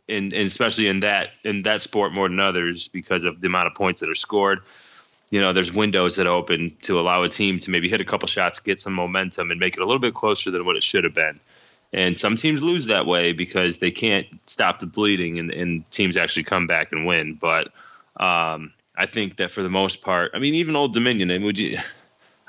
And, and especially in that in that sport more than others because of the amount of points that are scored, you know, there's windows that open to allow a team to maybe hit a couple shots, get some momentum, and make it a little bit closer than what it should have been. And some teams lose that way because they can't stop the bleeding, and, and teams actually come back and win. But um, I think that for the most part, I mean, even Old Dominion, I mean, would you,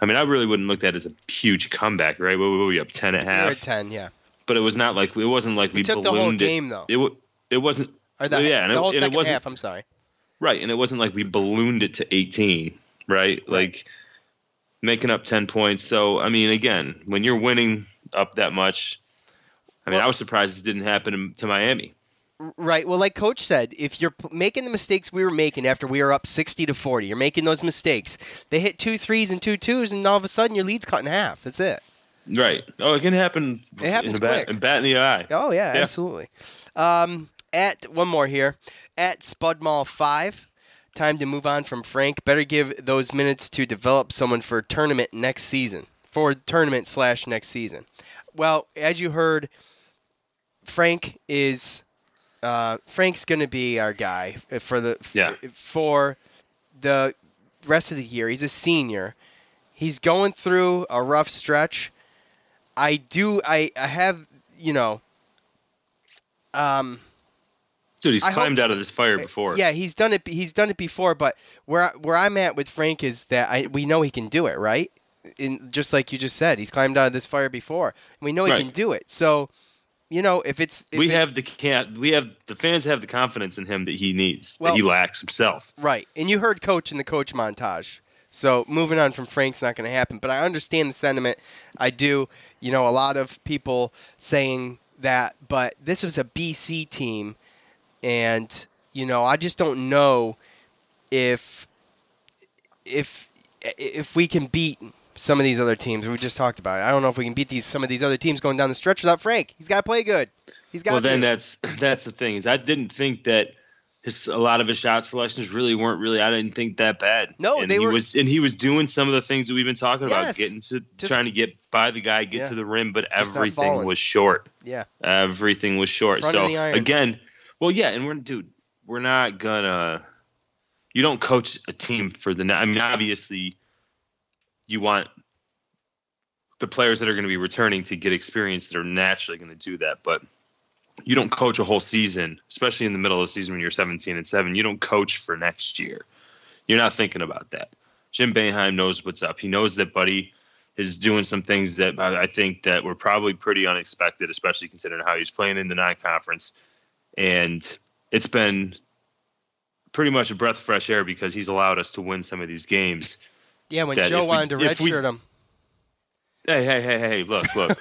I mean, I really wouldn't look at it as a huge comeback, right? What were we up ten at half? We were ten, yeah. But it was not like it wasn't like we, we took the whole game it. though. It was. It wasn't or the, yeah, the whole it, second it half, I'm sorry. Right, and it wasn't like we ballooned it to eighteen, right? right? Like making up ten points. So, I mean, again, when you're winning up that much, I mean, well, I was surprised it didn't happen to Miami. Right. Well, like Coach said, if you're making the mistakes we were making after we were up sixty to forty, you're making those mistakes. They hit two threes and two twos, and all of a sudden your lead's cut in half. That's it. Right. Oh, it can happen. It happens in a quick. Bat, in bat in the eye. Oh, yeah, yeah. Absolutely. Um, At one more here, at Spudmall five, time to move on from Frank. Better give those minutes to develop someone for tournament next season, for tournament slash next season. Well, as you heard, Frank is uh, Frank's going to be our guy for the yeah. f- for the rest of the year. He's a senior. He's going through a rough stretch. I do. I, I have you know. Um. Dude, he's I climbed hope, out of this fire before. Yeah, he's done it. He's done it before. But where where I'm at with Frank is that I we know he can do it, right? In just like you just said, he's climbed out of this fire before. We know he right. can do it. So, you know, if it's if we it's, have the can we have the fans have the confidence in him that he needs well, that he lacks himself. Right, and you heard Coach in the Coach montage. So moving on from Frank's not going to happen. But I understand the sentiment. I do. You know, a lot of people saying that, but this was a B C team. And, you know, I just don't know if if if we can beat some of these other teams. We just talked about it. I don't know if we can beat these some of these other teams going down the stretch without Frank. He's got to play good. He's got. Well, to then that's that's the thing is I didn't think that his a lot of his shot selections really weren't really. I didn't think that bad. No, and they he were. Was, and he was doing some of the things that we've been talking yes, about, getting to just, trying to get by the guy, get yeah, to the rim, but everything was short. Yeah, everything was short. Front so of the iron. Again. Well, yeah, and we're dude, we're not gonna. You don't coach a team for the. I mean, obviously, you want the players that are going to be returning to get experience that are naturally going to do that. But you don't coach a whole season, especially in the middle of the season when you're seventeen and seven. You don't coach for next year. You're not thinking about that. Jim Boeheim knows what's up. He knows that Buddy is doing some things that I think that were probably pretty unexpected, especially considering how he's playing in the non-conference. And it's been pretty much a breath of fresh air because he's allowed us to win some of these games. Yeah, when Joe wanted to redshirt him. Hey, hey, hey, hey, look, look.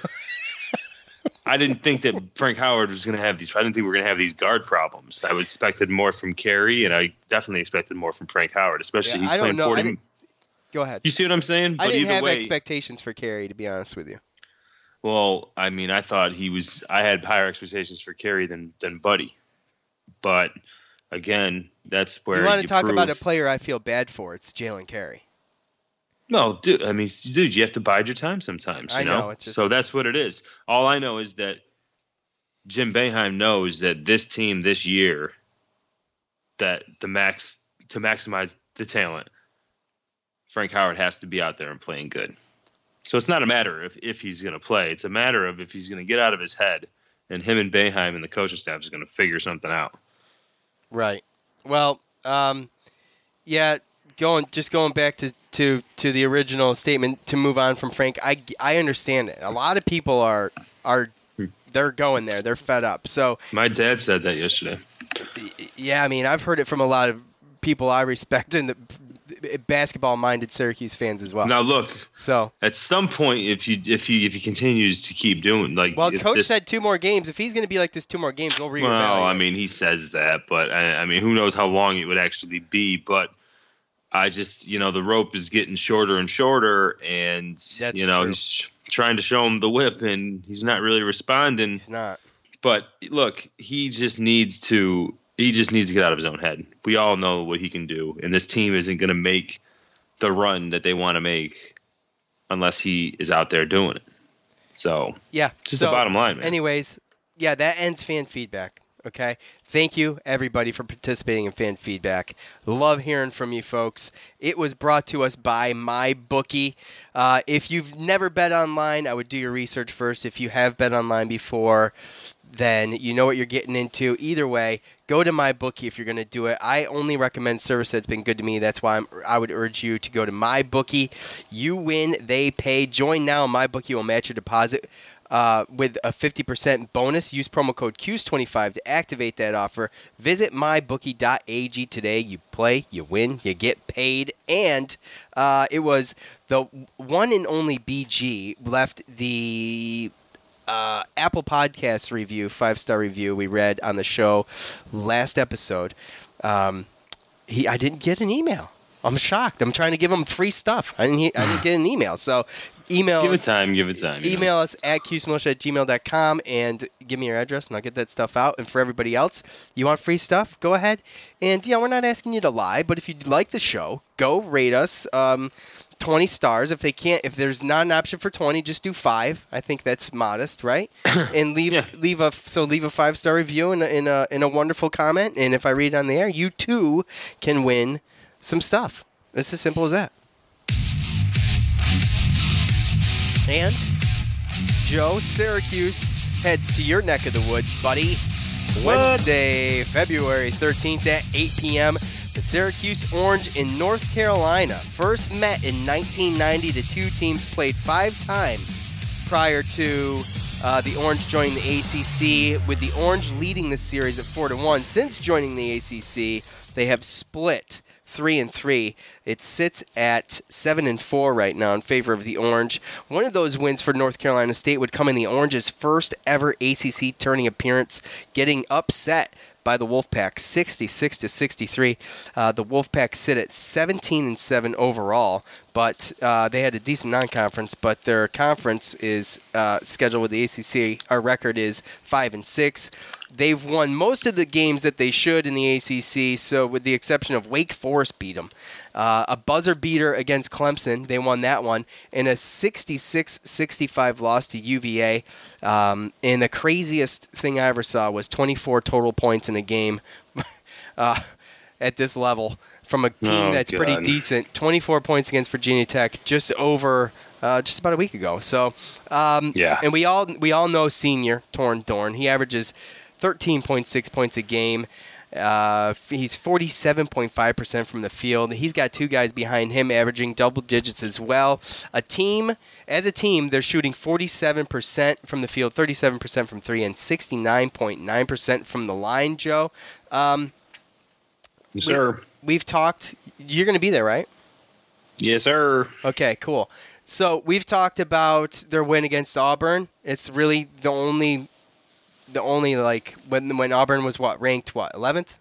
I didn't think that Frank Howard was going to have these. I didn't think we were going to have these guard problems. I expected more from Carey, and I definitely expected more from Frank Howard, especially yeah, he's I playing don't know. forty. Go ahead. You see what I'm saying? But I didn't have way, expectations for Carey, to be honest with you. Well, I mean, I thought he was – I had higher expectations for Carey than than Buddy. But, again, that's where you want to you talk prove, about a player I feel bad for. It's Jalen Carey. No, dude. I mean, dude, you have to bide your time sometimes. You I know. know it's just, so that's what it is. All I know is that Jim Boeheim knows that this team this year, that the max to maximize the talent, Frank Howard has to be out there and playing good. So it's not a matter of if he's going to play. It's a matter of if he's going to get out of his head, and him and Boeheim and the coaching staff is going to figure something out. Right. Well, um, yeah. Going just going back to, to, to the original statement to move on from Frank. I, I understand it. A lot of people are are they're going there. They're fed up. So my dad said that yesterday. Yeah, I mean I've heard it from a lot of people I respect and the basketball minded Syracuse fans as well. Now look, so at some point if you if he if he continues to keep doing like well, coach this, said two more games. If he's going to be like this, two more games, we'll reevaluate. Well, I mean he says that, but I, I mean who knows how long it would actually be, but. I just, you know, the rope is getting shorter and shorter, and, That's you know, true. he's trying to show him the whip, and he's not really responding. He's not. But, look, he just needs to he just needs to get out of his own head. We all know what he can do, and this team isn't going to make the run that they want to make unless he is out there doing it. So, yeah, just so, the bottom line, man. Anyways, yeah, that ends fan feedback. Okay. Thank you, everybody, for participating in fan feedback. Love hearing from you folks. It was brought to us by MyBookie. Uh, if you've never bet online, I would do your research first. If you have bet online before, then you know what you're getting into. Either way, go to MyBookie if you're going to do it. I only recommend service that's been good to me. That's why I'm, I would urge you to go to MyBookie. You win, they pay. Join now. MyBookie will match your deposit. Uh, with a fifty percent bonus. Use promo code Cuse twenty-five to activate that offer. Visit my bookie dot a g today. You play, you win, you get paid. And uh, it was the one and only B G left the uh, Apple Podcast review, five-star review we read on the show last episode. Um, he, I didn't get an email. I'm shocked. I'm trying to give him free stuff. I didn't, I didn't get an email. So email Give us, it time. Give it time. Email you know. us at cuse militia at gmail dot com and give me your address, and I'll get that stuff out. And for everybody else, you want free stuff? Go ahead. And, yeah, we're not asking you to lie, but if you like the show, go rate us um, twenty stars. If they can't, if there's not an option for twenty, just do five. I think that's modest, right? And leave yeah. leave a so leave a five-star review and a, and, a, and a wonderful comment. And if I read it on the air, you too can win some stuff. It's as simple as that. And Joe, Syracuse heads to your neck of the woods, buddy. What? Wednesday, February thirteenth at eight p.m. The Syracuse Orange in North Carolina first met in nineteen ninety. The two teams played five times prior to uh, the Orange joining the A C C, with the Orange leading the series at four to one. Since joining the A C C, they have split Three and three. It sits at seven and four right now in favor of the Orange. One of those wins for North Carolina State would come in the Orange's first ever A C C tourney appearance, getting upset by the Wolfpack, sixty-six to sixty-three. Uh, the Wolfpack sit at seventeen and seven overall, but uh, they had a decent non-conference. But their conference is uh, scheduled with the A C C. Our record is five and six. They've won most of the games that they should in the A C C, so with the exception of Wake Forest beat them. Uh, a buzzer beater against Clemson, they won that one, and a sixty-six sixty-five loss to U V A. Um, and the craziest thing I ever saw was twenty-four total points in a game uh, at this level from a team oh, that's God. pretty decent. twenty-four points against Virginia Tech just over... Uh, just about a week ago. So, um, yeah. And we all we all know senior Torin Dorn. He averages thirteen point six points a game. Uh, he's forty-seven point five percent from the field. He's got two guys behind him averaging double digits as well. A team, as a team, they're shooting forty-seven percent from the field, thirty-seven percent from three, and sixty-nine point nine percent from the line, Joe. Um, yes, sir. We, we've talked. You're going to be there, right? Yes, sir. Okay, cool. So we've talked about their win against Auburn. It's really the only... The only, like, when when Auburn was, what, ranked, what, eleventh?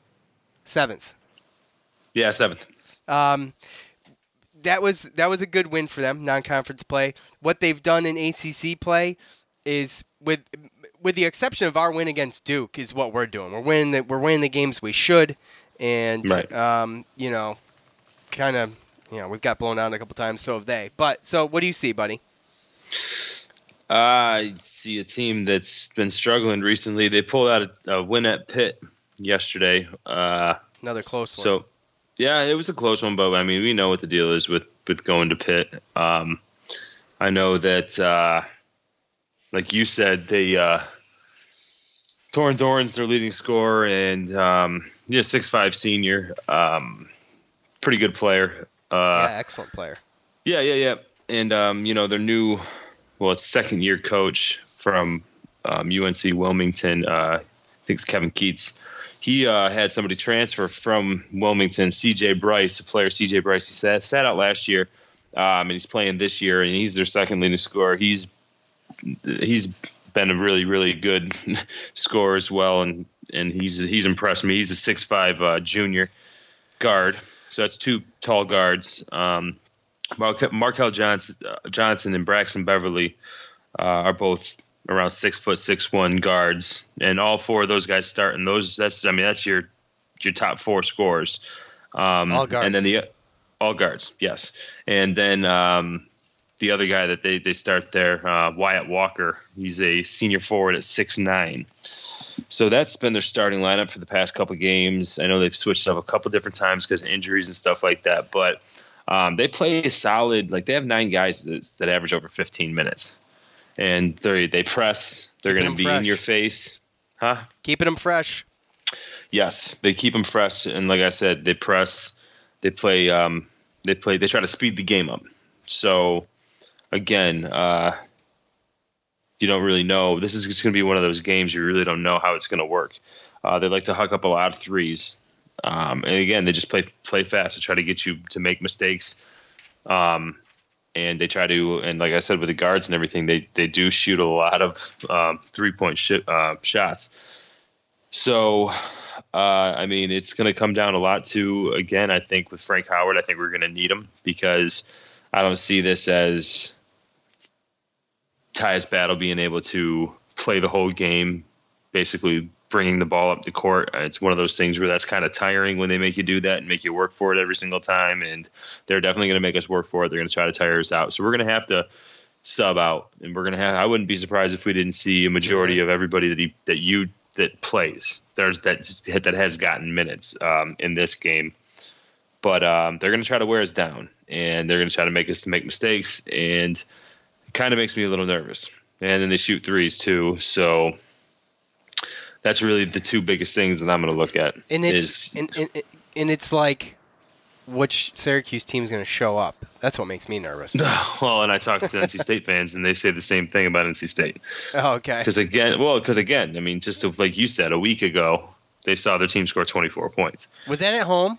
seventh? Yeah, seventh. Um, that was that was a good win for them, non-conference play. What they've done in A C C play is, with with the exception of our win against Duke, is what we're doing. We're winning the, we're winning the games we should, and, right. um, you know, kind of, you know, we've got blown out a couple times, so have they. But, so, what do you see, buddy? I see a team that's been struggling recently. They pulled out a, a win at Pitt yesterday. Uh, Another close one. So, yeah, it was a close one, but, I mean, we know what the deal is with, with going to Pitt. Um, I know that, uh, like you said, they uh, Torin Dorn's their leading scorer, and um, you know, six five senior, um, pretty good player. Uh, yeah, excellent player. Yeah, yeah, yeah. And, um, you know, their new – Well, it's second-year coach from um, U N C Wilmington. Uh, I think it's Kevin Keats. He uh, had somebody transfer from Wilmington, C J Bryce, a player, C J Bryce. He sat, sat out last year, um, and he's playing this year, and he's their second-leading scorer. He's he's been a really, really good scorer as well, and and he's he's impressed me. He's a six five uh, junior guard, so that's two tall guards. Um Markell Johnson, Johnson and Braxton Beverly uh, are both around six foot six one guards, and all four of those guys start. And those that's I mean that's your your top four scorers. Um, all guards, and then the all guards, yes. And then um, the other guy that they they start there, uh, Wyatt Walker. He's a senior forward at six nine. So that's been their starting lineup for the past couple games. I know they've switched up a couple different times because of injuries and stuff like that, but. Um, they play a solid, like they have nine guys that, that average over fifteen minutes, and they they press. They're going to be fresh. In your face, huh? Keeping them fresh. Yes, they keep them fresh, and like I said, they press. They play. Um, they play. They try to speed the game up. So, again, uh, you don't really know. This is going to be one of those games you really don't know how it's going to work. Uh, they like to huck up a lot of threes. Um, and again, they just play play fast to try to get you to make mistakes. Um, and they try to, and like I said, with the guards and everything, they they do shoot a lot of um, three point sh- uh, shots. So, uh, I mean, it's going to come down a lot to, again, I think with Frank Howard, I think we're going to need him because I don't see this as Tyus Battle being able to play the whole game, basically. Bringing the ball up the court, it's one of those things where that's kind of tiring when they make you do that and make you work for it every single time. And they're definitely going to make us work for it. They're going to try to tire us out. So we're going to have to sub out, and we're going to have. I wouldn't be surprised if we didn't see a majority of everybody that he, that you that plays there's that that has gotten minutes um, in this game. But um, they're going to try to wear us down, and they're going to try to make us to make mistakes, and it kind of makes me a little nervous. And then they shoot threes too, so. That's really the two biggest things that I'm going to look at. And it's is, and, and, and it's like which Syracuse team's going to show up. That's what makes me nervous. Well, and I talked to N C State fans, and they say the same thing about N C State. Oh, okay. Because again, well, because again, I mean, just like you said, a week ago they saw their team score twenty-four points. Was that at home?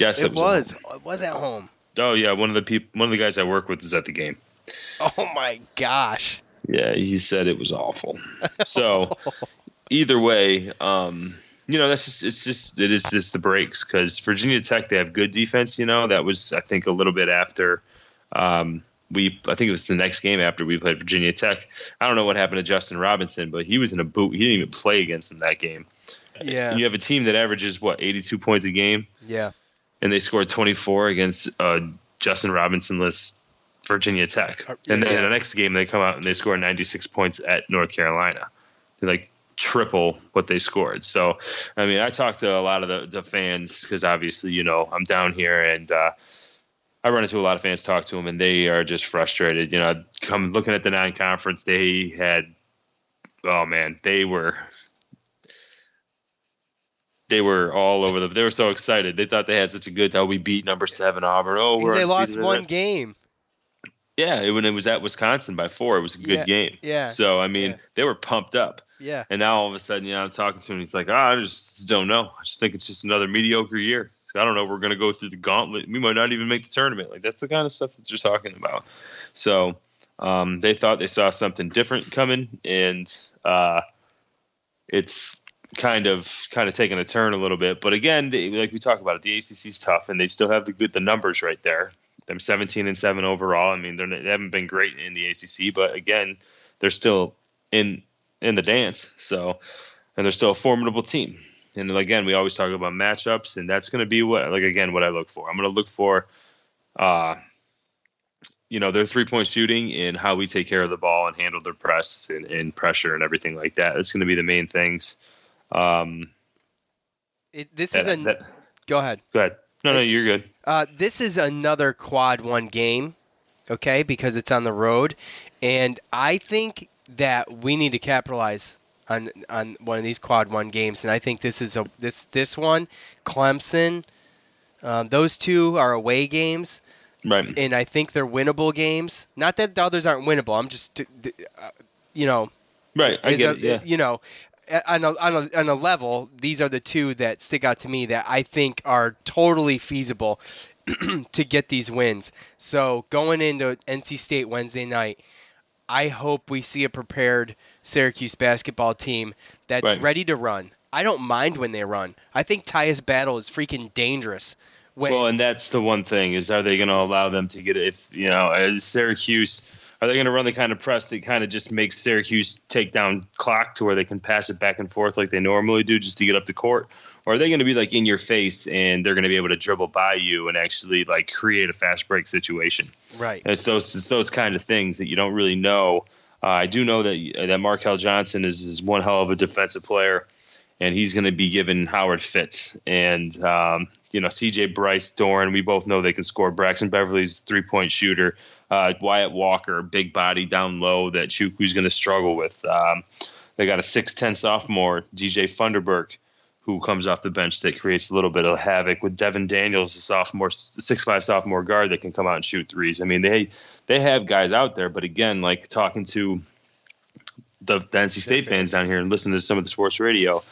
Yes, it, it was. It was at home. Oh yeah, one of the people, one of the guys I work with is at the game. Oh my gosh. Yeah, he said it was awful. So. Either way, um, you know, that's just, it's just, it is just the breaks because Virginia Tech, they have good defense, you know, that was, I think a little bit after, um, we, I think it was the next game after we played Virginia Tech. I don't know what happened to Justin Robinson, but he was in a boot. He didn't even play against them that game. Yeah. You have a team that averages what, eighty-two points a game. Yeah. And they scored twenty-four against, uh, Justin Robinson-less Virginia Tech. And then yeah. The next game they come out and they score ninety-six points at North Carolina. They're like, triple what they scored. So, I mean, I talked to a lot of the, the fans because obviously, you know, I'm down here and uh, I run into a lot of fans, talk to them, and they are just frustrated. You know, come looking at the non-conference, they had, oh man, they were They were all over the. They were so excited. They thought they had such a good. How we beat number seven Auburn. Oh, we're they lost one that. game. Yeah, it, when it was at Wisconsin by four, it was a good yeah, game. Yeah. So I mean, yeah. they were pumped up. Yeah. And now all of a sudden, you know, I'm talking to him. And he's like, oh, I just don't know. I just think it's just another mediocre year. I don't know. We're going to go through the gauntlet. We might not even make the tournament. Like that's the kind of stuff that you're talking about. So um, they thought they saw something different coming, and uh, it's. Kind of, kind of taking a turn a little bit, but again, they, like we talk about it, the A C C is tough, and they still have the good the numbers right there. They're seventeen and seven overall. I mean, they're, they haven't been great in the A C C, but again, they're still in in the dance. So, and they're still a formidable team. And again, we always talk about matchups, and that's going to be what, like again, what I look for. I'm going to look for, uh, you know, their three point shooting and how we take care of the ball and handle their press and, and pressure and everything like that. That's going to be the main things. Um, it, this that, is a that, go ahead. Go ahead. No, it, no, you're good. Uh, this is another quad one game, okay? Because it's on the road, and I think that we need to capitalize on on one of these quad one games. And I think this is a this this one, Clemson. Um, those two are away games, right? And I think they're winnable games. Not that the others aren't winnable. I'm just, uh, you know, right? I get a, it. Yeah, you know. On a, on, a, on a level, these are the two that stick out to me that I think are totally feasible to get these wins. So going into N C State Wednesday night, I hope we see a prepared Syracuse basketball team that's right. ready to run. I don't mind when they run. I think Tyus Battle is freaking dangerous. When- well, and that's the one thing is, are they going to allow them to get it? If, you know, as Syracuse... Are they going to run the kind of press that kind of just makes Syracuse take down clock to where they can pass it back and forth like they normally do just to get up the court? Or are they going to be like in your face and they're going to be able to dribble by you and actually like create a fast break situation? Right. And it's those it's those kind of things that you don't really know. Uh, I do know that that Markell Johnson is, is one hell of a defensive player, and he's going to be giving Howard fits. And, um, you know, C J Bryce, Dorn, we both know they can score. Braxton Beverly's three-point shooter. Uh, Wyatt Walker, big body down low that Chukwu's going to struggle with. Um, they got a six ten sophomore, D J Funderburg, who comes off the bench that creates a little bit of havoc with Devin Daniels, a sophomore, six five sophomore guard that can come out and shoot threes. I mean, they they have guys out there, but again, like talking to the, the N C State fans down here and listening to some of the sports radio,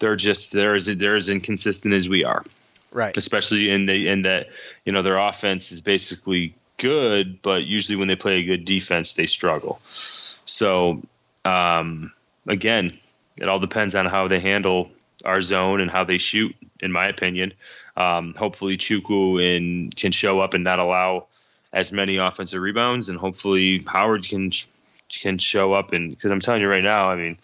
they're just they're as, they're as inconsistent as we are, right? Especially in the in that you know their offense is basically. Good, but usually when they play a good defense, they struggle. So, um, again, it all depends on how they handle our zone and how they shoot, in my opinion. Um, hopefully, Chukwu and can show up and not allow as many offensive rebounds, and hopefully Howard can can show up. And because I'm telling you right now, I mean,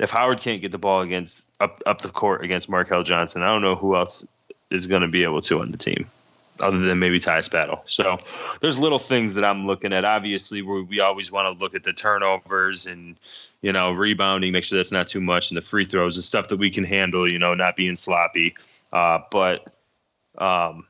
if Howard can't get the ball against up up the court against Markell Johnson, I don't know who else is going to be able to on the team. Other than maybe Tyus Battle. So there's little things that I'm looking at. Obviously, we we always want to look at the turnovers and, you know, rebounding, make sure that's not too much, and the free throws and stuff that we can handle, you know, not being sloppy. Uh, but um,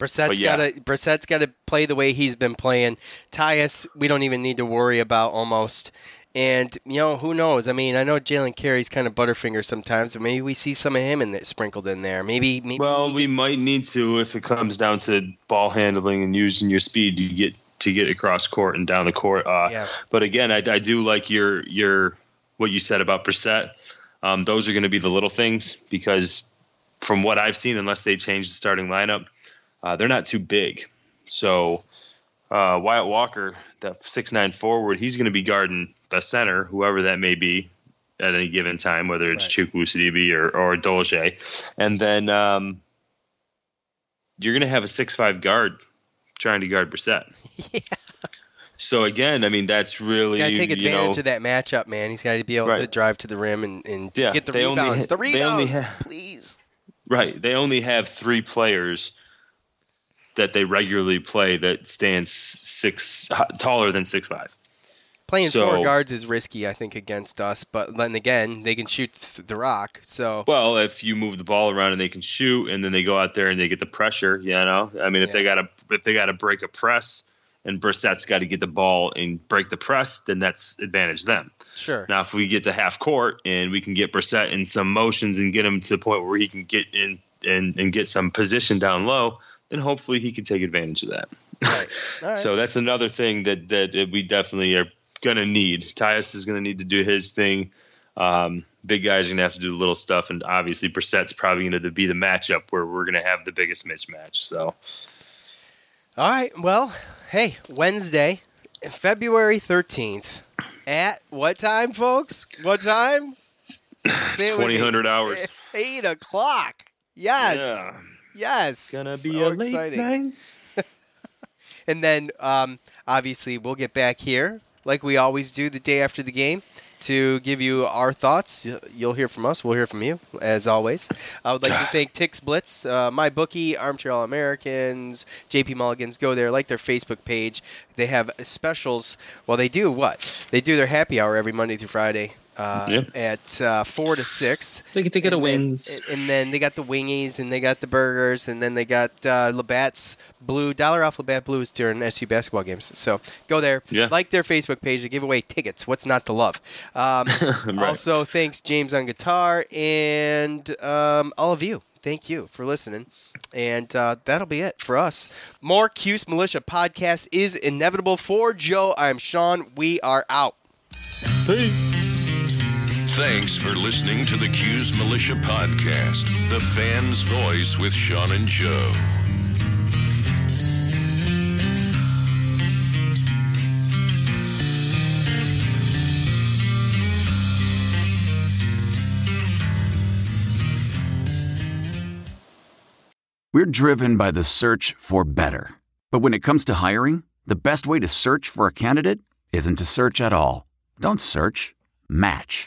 Brissett's yeah. got to Brissett's got to play the way he's been playing. Tyus, we don't even need to worry about almost. And, you know, who knows? I mean, I know Jalen Carey's kind of butterfinger sometimes, but maybe we see some of him in that sprinkled in there. Maybe, maybe. Well, we might need to if it comes down to ball handling and using your speed to get to get across court and down the court. Uh, yeah. But again, I, I do like your your what you said about Brissett. Um, those are going to be the little things because, from what I've seen, unless they change the starting lineup, uh, they're not too big. So. Uh, Wyatt Walker, that six nine forward, he's going to be guarding the center, whoever that may be at any given time, whether it's right. Chukwu, Sidibe, or, or Dolezal. And then um, you're going to have a six five guard trying to guard Brissett. Yeah. So, again, I mean, that's really – He's got to take advantage you know, of that matchup, man. He's got to be able right. to drive to the rim and, and yeah, get the rebounds. Only ha- the rebounds, ha- please. Right. They only have three players – that they regularly play that stands six taller than six five. Playing so, four guards is risky, I think, against us. But then again, they can shoot th- the rock. So well, if you move the ball around and they can shoot, and then they go out there and they get the pressure, you know. I mean, if yeah. they got to if they got to break a press and Brissett's got to get the ball and break the press, then that's advantage them. Sure. Now, if we get to half court and we can get Brissett in some motions and get him to the point where he can get in and, and get some position down low, then hopefully he can take advantage of that. Right. All right. So that's another thing that, that we definitely are going to need. Tyus is going to need to do his thing. Um, big guys are going to have to do little stuff. And obviously Brissett's probably going to be the matchup where we're going to have the biggest mismatch. So, all right. Well, hey, Wednesday, February thirteenth at what time, folks? What time? twenty hundred hours. Eight o'clock. Yes. Yeah. Yes. It's going to be so a late exciting. Night. And then, um, obviously, we'll get back here, like we always do the day after the game, to give you our thoughts. You'll hear from us. We'll hear from you, as always. I would like to thank TixBlitz, uh, MyBookie, Armchair All-Americans, J P Mulligans. Go there. Like their Facebook page. They have specials. Well, they do what? They do their happy hour every Monday through Friday. Uh, yep. At uh, four to six. They get, they get and the wings. Then, and then they got the wingies, and they got the burgers, and then they got uh, Labatt's Blue, dollar off Labatt Blues during S U basketball games. So go there. Yeah. Like their Facebook page. They give away tickets. What's not to love? Um, right. Also, thanks, James on guitar, and um, all of you. Thank you for listening. And uh, that'll be it for us. More Cuse Militia podcast is inevitable. For Joe, I'm Sean. We are out. Peace. Thanks for listening to the Cuse Militia podcast, the fan's voice with Sean and Joe. We're driven by the search for better. But when it comes to hiring, the best way to search for a candidate isn't to search at all. Don't search, match.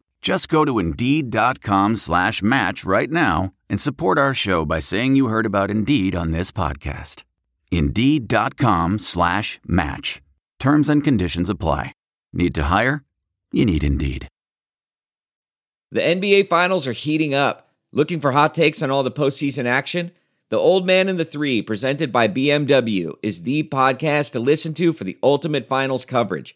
Just go to Indeed.com slash match right now and support our show by saying you heard about Indeed on this podcast. Indeed.com slash match. Terms and conditions apply. Need to hire? You need Indeed. The N B A Finals are heating up. Looking for hot takes on all the postseason action? The Old Man and the Three, presented by B M W, is the podcast to listen to for the ultimate finals coverage.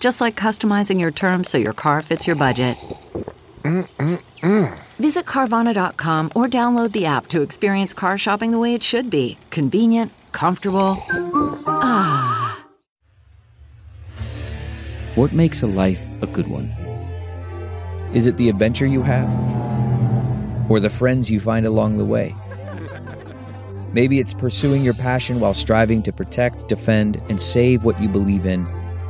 Just like customizing your terms so your car fits your budget. Mm-mm-mm. Visit Carvana dot com or download the app to experience car shopping the way it should be. Convenient, comfortable. Ah. What makes a life a good one? Is it the adventure you have? Or the friends you find along the way? Maybe it's pursuing your passion while striving to protect, defend, and save what you believe in